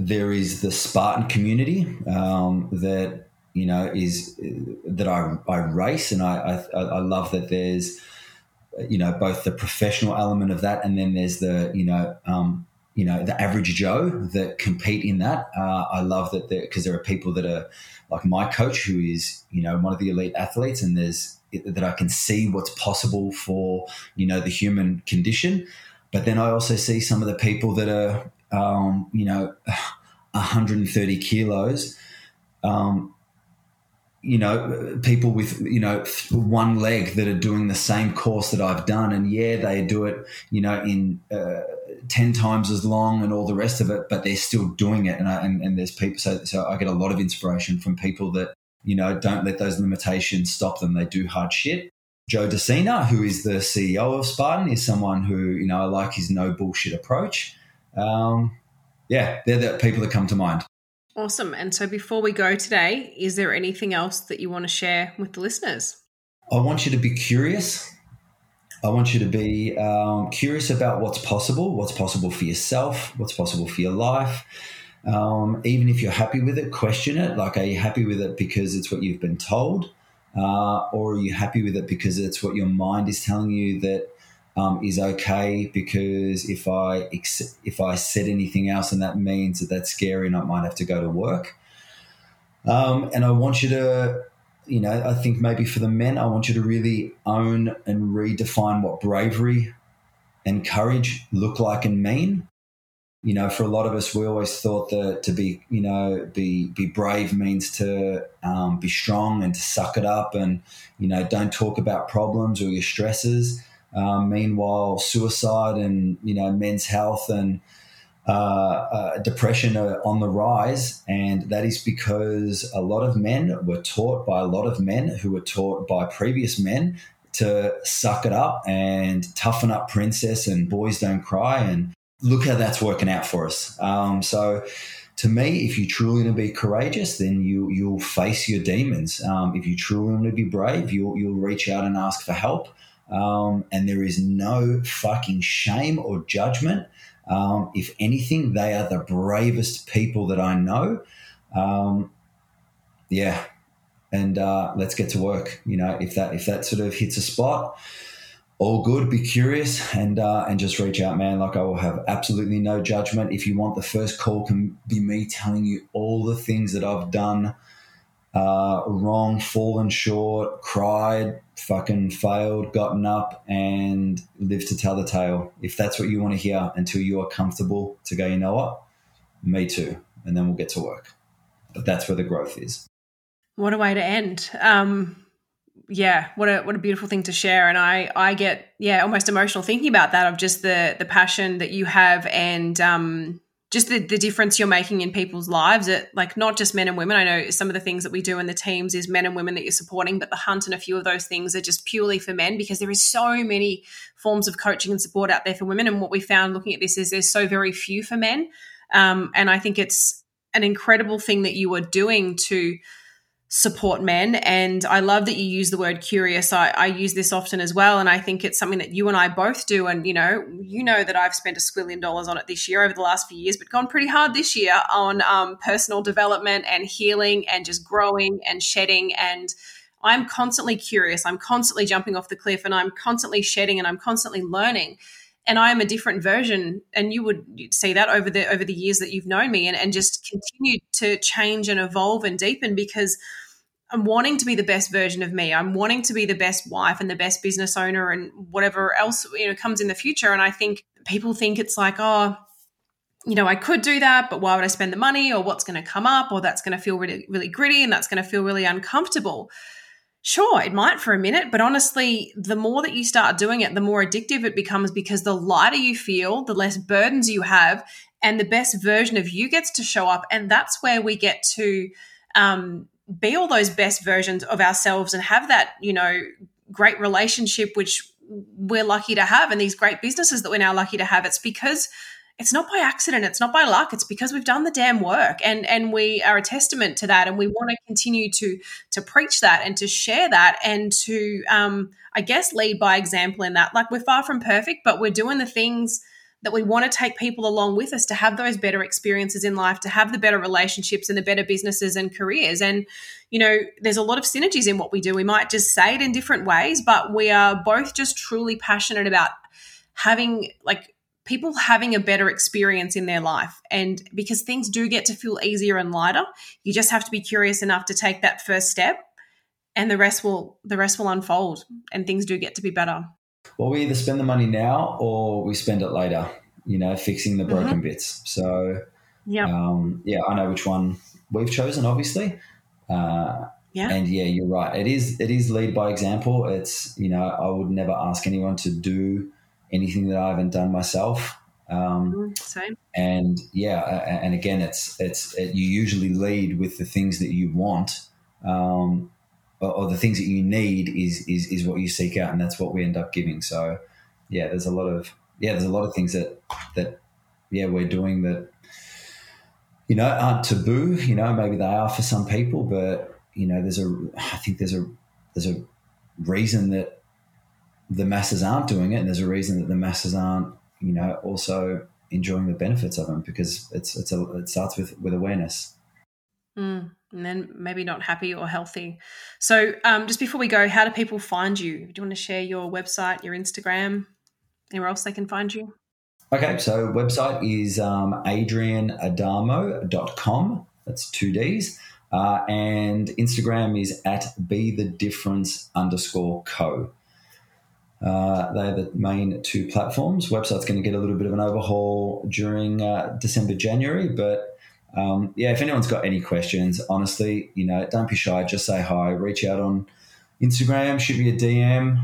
There is the Spartan community that, you know, is that I race, and I love that there's, you know, both the professional element of that, and then there's the, you know, the average Joe that compete in that. I love that because there are people that are like my coach, who is, you know, one of the elite athletes, and that I can see what's possible for, you know, the human condition. But then I also see some of the people that are, 130 kilos, people with, one leg that are doing the same course that I've done. And yeah, they do it, in 10 times as long and all the rest of it, but they're still doing it. And there's people, so I get a lot of inspiration from people that, don't let those limitations stop them. They do hard shit. Joe De Sena, who is the CEO of Spartan, is someone who, I like his no bullshit approach. They're the people that come to mind. Awesome. And so before we go today, is there anything else that you want to share with the listeners? I want you to be curious. I want you to be curious about what's possible for yourself, what's possible for your life. Even if you're happy with it, question it. Like, are you happy with it because it's what you've been told? Or are you happy with it because it's what your mind is telling you that is okay? Because if I said anything else, and that means that that's scary, and I might have to go to work. And I want you to, I think maybe for the men, I want you to really own and redefine what bravery and courage look like and mean. For a lot of us, we always thought that to be, be brave means to be strong and to suck it up and, don't talk about problems or your stresses. Meanwhile, suicide and, men's health and depression are on the rise. And that is because a lot of men were taught by a lot of men who were taught by previous men to suck it up and toughen up, princess, and boys don't cry, and look how that's working out for us. So to me, if you truly want to be courageous, then you'll face your demons. If you truly want to be brave, you'll reach out and ask for help. And there is no fucking shame or judgment. If anything, they are the bravest people that I know. And let's get to work. If that sort of hits a spot, all good. Be curious and just reach out, man. Like, I will have absolutely no judgment. If you want, the first call can be me telling you all the things that I've done wrong, fallen short, cried, fucking failed, gotten up, and lived to tell the tale. If that's what you want to hear, until you are comfortable to go, you know what? Me too. And then we'll get to work. But that's where the growth is. What a way to end. What a beautiful thing to share. And I get, almost emotional thinking about that, of just the passion that you have and just the difference you're making in people's lives, not just men and women. I know some of the things that we do in the teams is men and women that you're supporting, but The Hunt and a few of those things are just purely for men, because there is so many forms of coaching and support out there for women. And what we found looking at this is there's so very few for men. And I think it's an incredible thing that you are doing to support men. And I love that you use the word curious. I use this often as well. And I think it's something that you and I both do. And, you know that I've spent $1 squillion on it this year over the last few years, but gone pretty hard this year on personal development and healing and just growing and shedding. And I'm constantly curious. I'm constantly jumping off the cliff, and I'm constantly shedding, and I'm constantly learning. And I am a different version, and you would see that over the years that you've known me, and just continue to change and evolve and deepen, because I'm wanting to be the best version of me. I'm wanting to be the best wife and the best business owner and whatever else, comes in the future. And I think people think it's like, oh, I could do that, but why would I spend the money, or what's going to come up, or that's going to feel really, really gritty, and that's going to feel really uncomfortable. Sure, it might for a minute, but honestly, the more that you start doing it, the more addictive it becomes, because the lighter you feel, the less burdens you have, and the best version of you gets to show up. And that's where we get to be all those best versions of ourselves and have that, great relationship, which we're lucky to have, and these great businesses that we're now lucky to have. It's because it's not by accident. It's not by luck. It's because we've done the damn work, and we are a testament to that. And we want to continue to preach that and to share that, and to, lead by example in that. Like, we're far from perfect, but we're doing the things that we want to take people along with us to have those better experiences in life, to have the better relationships and the better businesses and careers. And, there's a lot of synergies in what we do. We might just say it in different ways, but we are both just truly passionate about having, people having a better experience in their life. And because things do get to feel easier and lighter, you just have to be curious enough to take that first step, and the rest will unfold, and things do get to be better. well, we either spend the money now or we spend it later, you know, fixing the broken bits. So, yeah, I know which one we've chosen, obviously. And yeah, you're right. It is lead by example. It's, you know, I would never ask anyone to do anything that I haven't done myself. Same. And yeah, and again, it's you usually lead with the things that you want, or the things that you need is what you seek out, and that's what we end up giving. So yeah, there's a lot of things that we're doing that, you know, aren't taboo. You know, maybe they are for some people, but you know, I think there's a reason that the masses aren't doing it, and there's a reason that the masses aren't, you know, also enjoying the benefits of them, because it starts with awareness. And then maybe not happy or healthy. So just before we go, how do people find you? Do you want to share your website, your Instagram, anywhere else they can find you? Okay, so website is adrianaddamo.com. That's 2 Ds. And Instagram is @BeTheDifference_co. They're the main two platforms. Website's going to get a little bit of an overhaul during December, January. But, yeah, if anyone's got any questions, honestly, you know, don't be shy. Just say hi. Reach out on Instagram. Shoot me a DM.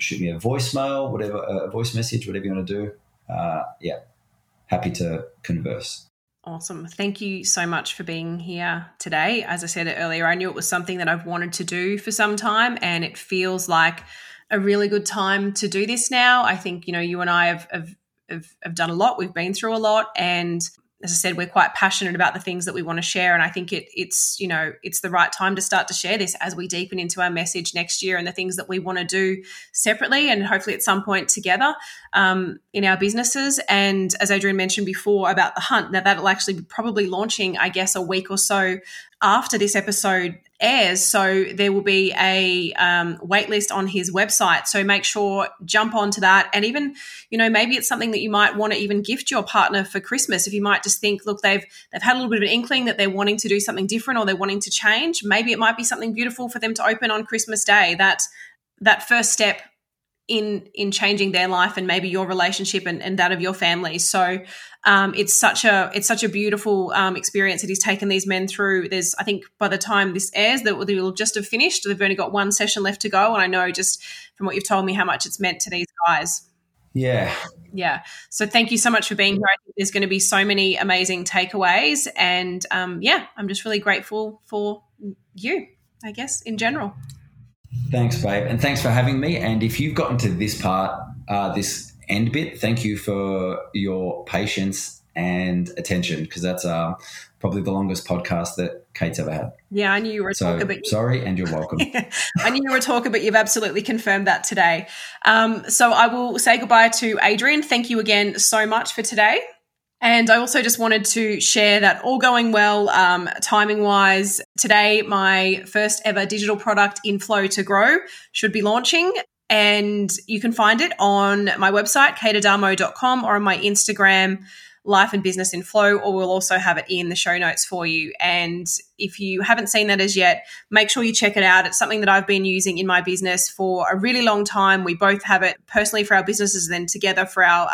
Shoot me a voicemail, whatever, a voice message, whatever you want to do. Yeah, happy to converse. Awesome. Thank you so much for being here today. As I said earlier, I knew it was something that I've wanted to do for some time, and it feels like a really good time to do this now. I think, you know, you and I have done a lot. We've been through a lot, and as I said, we're quite passionate about the things that we want to share. And I think it's, you know, it's the right time to start to share this as we deepen into our message next year and the things that we want to do separately and hopefully at some point together in our businesses. And as Adrian mentioned before about The Hunt, now that'll actually be probably launching, I guess, a week or so after this episode airs, so there will be a wait list on his website. So make sure, jump onto that. And even, you know, maybe it's something that you might want to even gift your partner for Christmas. If you might just think, look, they've had a little bit of an inkling that they're wanting to do something different or they're wanting to change. Maybe it might be something beautiful for them to open on Christmas Day. That first step in changing their life and maybe your relationship and that of your family. So it's such a beautiful experience that he's taken these men through. There's, I think by the time this airs, they'll just have finished. They've only got one session left to go. And I know just from what you've told me how much it's meant to these guys. Yeah. Yeah. So thank you so much for being here. I think there's going to be so many amazing takeaways, and I'm just really grateful for you, I guess, in general. Thanks, babe, and thanks for having me. And if you've gotten to this part, this end bit, thank you for your patience and attention, because that's probably the longest podcast that Kate's ever had. Yeah, I knew you were a talker, but sorry, and you're welcome. I knew you were a talker, but you've absolutely confirmed that today. So I will say goodbye to Adrian. Thank you again so much for today. And I also just wanted to share that all going well, timing-wise, today my first ever digital product, In Flow to Grow, should be launching. And you can find it on my website, kateaddamo.com, or on my Instagram, Life and Business in Flow, or we'll also have it in the show notes for you. And if you haven't seen that as yet, make sure you check it out. It's something that I've been using in my business for a really long time. We both have it personally for our businesses and then together for our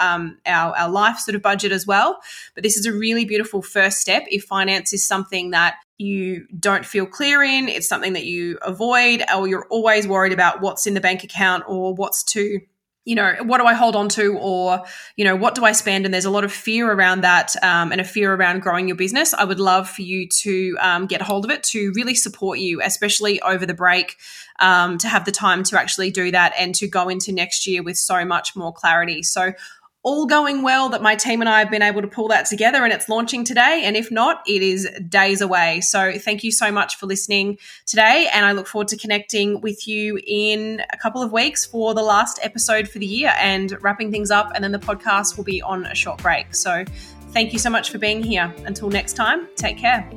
life sort of budget as well. But this is a really beautiful first step if finance is something that you don't feel clear in, it's something that you avoid, or you're always worried about what's in the bank account or what's to, you know, what do I hold on to, or, you know, what do I spend? And there's a lot of fear around that and a fear around growing your business. I would love for you to get hold of it to really support you, especially over the break, to have the time to actually do that and to go into next year with so much more clarity. So all going well that my team and I have been able to pull that together, and it's launching today. And if not, it is days away. So thank you so much for listening today. And I look forward to connecting with you in a couple of weeks for the last episode for the year and wrapping things up. And then the podcast will be on a short break. So thank you so much for being here. Until next time, take care.